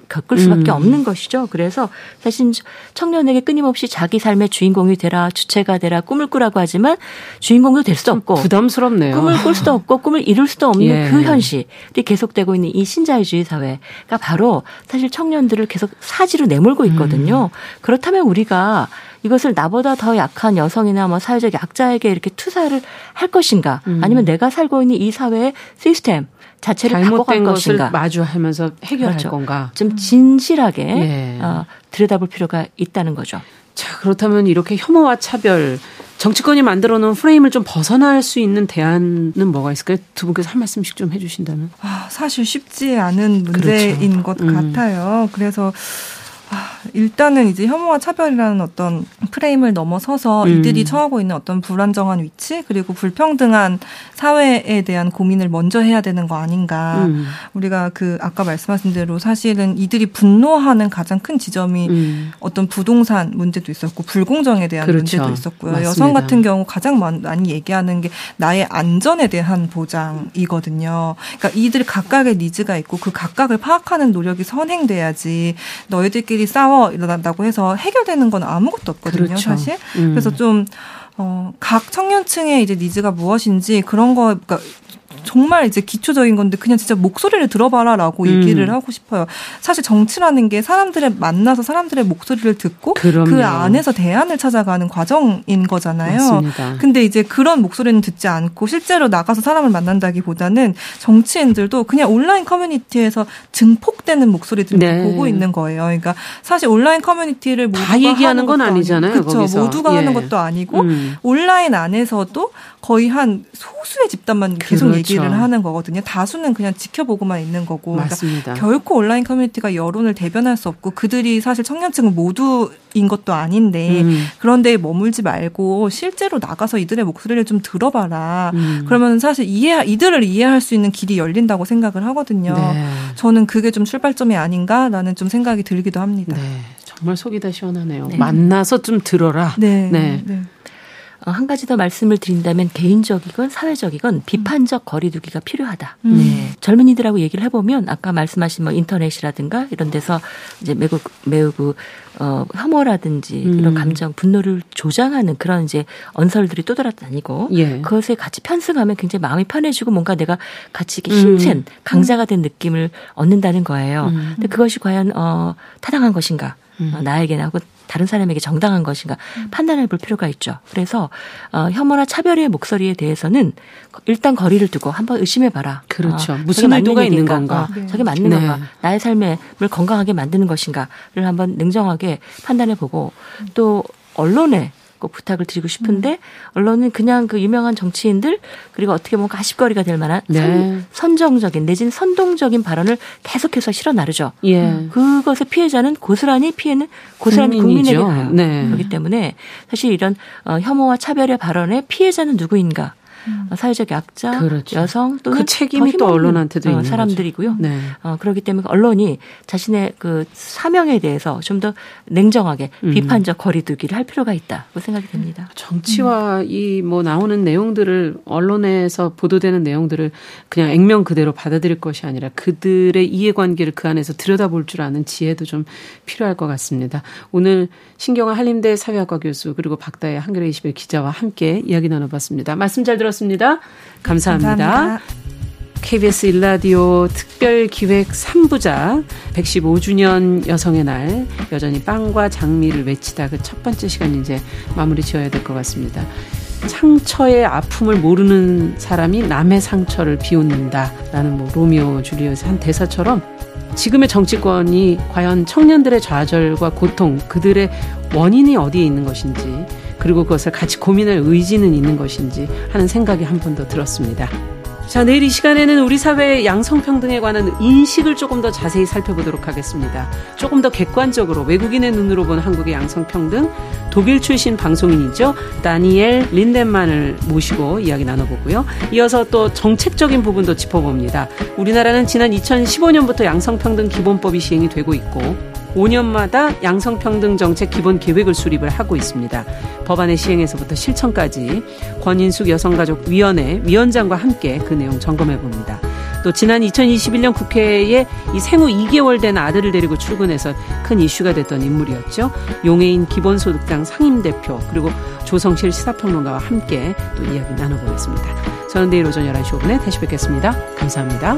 겪을 수밖에 음. 없는 것이죠. 그래서 사실 청년에게 끊임없이 자기 삶의 주인공이 되라, 주체가 되라, 꿈을 꾸라고 하지만 주인공도 될 수도 없고 부담스럽네요. 꿈을 꿀 수도 없고 꿈을 이룰 수도 없는 예. 그 현실이 계속되고 있는 이 신자유주의 사회가 바로 사실 청년들을 계속 사지로 내몰고 있거든요. 음. 그렇다면 우리가 이것을 나보다 더 약한 여성이나 뭐 사회적 약자에게 이렇게 투사를 할 것인가 음. 아니면 내가 살고 있는 이 사회의 시스템 자체를 잘못된 것을 것인가. 마주하면서 해결할 그렇죠. 건가. 좀 진실하게 네. 어, 들여다볼 필요가 있다는 거죠. 자, 그렇다면 이렇게 혐오와 차별, 정치권이 만들어놓은 프레임을 좀 벗어날 수 있는 대안은 뭐가 있을까요? 두 분께서 한 말씀씩 좀 해주신다면. 아, 사실 쉽지 않은 문제인 그렇죠. 것 음. 같아요. 그래서 일단은 이제 혐오와 차별이라는 어떤 프레임을 넘어서서 음. 이들이 처하고 있는 어떤 불안정한 위치 그리고 불평등한 사회에 대한 고민을 먼저 해야 되는 거 아닌가. 음. 우리가 그 아까 말씀하신 대로 사실은 이들이 분노하는 가장 큰 지점이 음. 어떤 부동산 문제도 있었고 불공정에 대한 그렇죠. 문제도 있었고요. 맞습니다. 여성 같은 경우 가장 많이 얘기하는 게 나의 안전에 대한 보장이거든요. 그러니까 이들 각각의 니즈가 있고 그 각각을 파악하는 노력이 선행돼야지 너희들끼리 싸워 일어난다고 해서 해결되는 건 아무것도 없거든요, 그렇죠. 사실. 음. 그래서 좀, 어, 각 청년층의 이제 니즈가 무엇인지 그런 거, 그러니까 정말 이제 기초적인 건데 그냥 진짜 목소리를 들어봐라라고 음. 얘기를 하고 싶어요. 사실 정치라는 게 사람들의 만나서 사람들의 목소리를 듣고 그럼요. 그 안에서 대안을 찾아가는 과정인 거잖아요. 맞습니다. 근데 이제 그런 목소리는 듣지 않고 실제로 나가서 사람을 만난다기보다는 정치인들도 그냥 온라인 커뮤니티에서 증폭되는 목소리들을 네. 보고 있는 거예요. 그러니까 사실 온라인 커뮤니티를 모두가 다 얘기하는 건 아니잖아요. 그렇죠. 모두가 예. 하는 것도 아니고 음. 온라인 안에서도 거의 한 소수의 집단만 계속 그렇죠. 얘기 일을 하는 거거든요. 다수는 그냥 지켜보고만 있는 거고. 맞습니다. 그러니까 결코 온라인 커뮤니티가 여론을 대변할 수 없고 그들이 사실 청년층은 모두인 것도 아닌데 음. 그런데 머물지 말고 실제로 나가서 이들의 목소리를 좀 들어봐라. 음. 그러면 사실 이해, 이들을 이해할 수 있는 길이 열린다고 생각을 하거든요. 네. 저는 그게 좀 출발점이 아닌가라는 좀 생각이 들기도 합니다. 네. 정말 속이 다 시원하네요. 네. 만나서 좀 들어라. 네. 네. 네. 한 가지 더 말씀을 드린다면 개인적이건 사회적이건 비판적 거리두기가 필요하다. 음. 네. 젊은이들하고 얘기를 해보면 아까 말씀하신 뭐 인터넷이라든가 이런 데서 이제 매우 매우 어, 혐오라든지 음. 이런 감정, 분노를 조장하는 그런 이제 언설들이 또 돌아다니고 예. 그것에 같이 편승하면 굉장히 마음이 편해지고 뭔가 내가 같이 이렇게 힘센 음. 강자가 된 느낌을 얻는다는 거예요. 음. 근데 그것이 과연 어, 타당한 것인가? 음. 어, 나에게나 혹은 다른 사람에게 정당한 것인가 판단해 볼 필요가 있죠. 그래서 어, 혐오나 차별의 목소리에 대해서는 일단 거리를 두고 한번 의심해봐라. 그렇죠. 어, 무슨 의도가 있는 건가. 어, 네. 저게 맞는 네. 건가. 나의 삶을 건강하게 만드는 것인가를 한번 냉정하게 판단해보고 또 언론에 꼭 부탁을 드리고 싶은데 언론은 그냥 그 유명한 정치인들 그리고 어떻게 보면 가십거리가 될 만한 네. 선, 선정적인 내지는 선동적인 발언을 계속해서 실어 나르죠. 예. 그것의 피해자는 고스란히 피해는 고스란히 국민이죠. 국민에게 가요. 네. 그렇기 때문에 사실 이런 어, 혐오와 차별의 발언의 피해자는 누구인가. 음. 사회적 약자, 그렇죠. 여성 또는 그 책임이 또 언론한테도 있는 사람들이고요. 네. 어, 그렇기 때문에 언론이 자신의 그 사명에 대해서 좀 더 냉정하게 음. 비판적 거리두기를 할 필요가 있다고 생각이 됩니다. 정치와 음. 이 뭐 나오는 내용들을 언론에서 보도되는 내용들을 그냥 액면 그대로 받아들일 것이 아니라 그들의 이해관계를 그 안에서 들여다볼 줄 아는 지혜도 좀 필요할 것 같습니다. 오늘 신경아 한림대 사회학과 교수 그리고 박다혜 한겨레이십일 기자와 함께 이야기 나눠봤습니다. 말씀 잘 들었습니다. 습니다. 감사합니다. 감사합니다. 케이비에스 일 라디오 특별기획 삼 부작 백십오 주년 여성의 날 여전히 빵과 장미를 외치다 그 첫 번째 시간 이제 마무리 지어야 될 것 같습니다. 상처의 아픔을 모르는 사람이 남의 상처를 비웃는다라는 뭐 로미오 줄리엣의 한 대사처럼 지금의 정치권이 과연 청년들의 좌절과 고통 그들의 원인이 어디에 있는 것인지 그리고 그것을 같이 고민할 의지는 있는 것인지 하는 생각이 한 번 더 들었습니다. 자, 내일 이 시간에는 우리 사회의 양성평등에 관한 인식을 조금 더 자세히 살펴보도록 하겠습니다. 조금 더 객관적으로 외국인의 눈으로 본 한국의 양성평등, 독일 출신 방송인이죠. 다니엘 린덴만을 모시고 이야기 나눠보고요. 이어서 또 정책적인 부분도 짚어봅니다. 우리나라는 지난 이천십오 년부터 양성평등 기본법이 시행이 되고 있고 오 년마다 양성평등 정책 기본 계획을 수립을 하고 있습니다. 법안의 시행에서부터 실천까지 권인숙 여성가족위원회 위원장과 함께 그 내용 점검해 봅니다. 또 지난 이천이십일 년 국회에 이 생후 이 개월 된 아들을 데리고 출근해서 큰 이슈가 됐던 인물이었죠. 용혜인 기본소득당 상임대표 그리고 조성실 시사평론가와 함께 또 이야기 나눠보겠습니다. 저는 내일 오전 열한 시 오 분에 다시 뵙겠습니다. 감사합니다.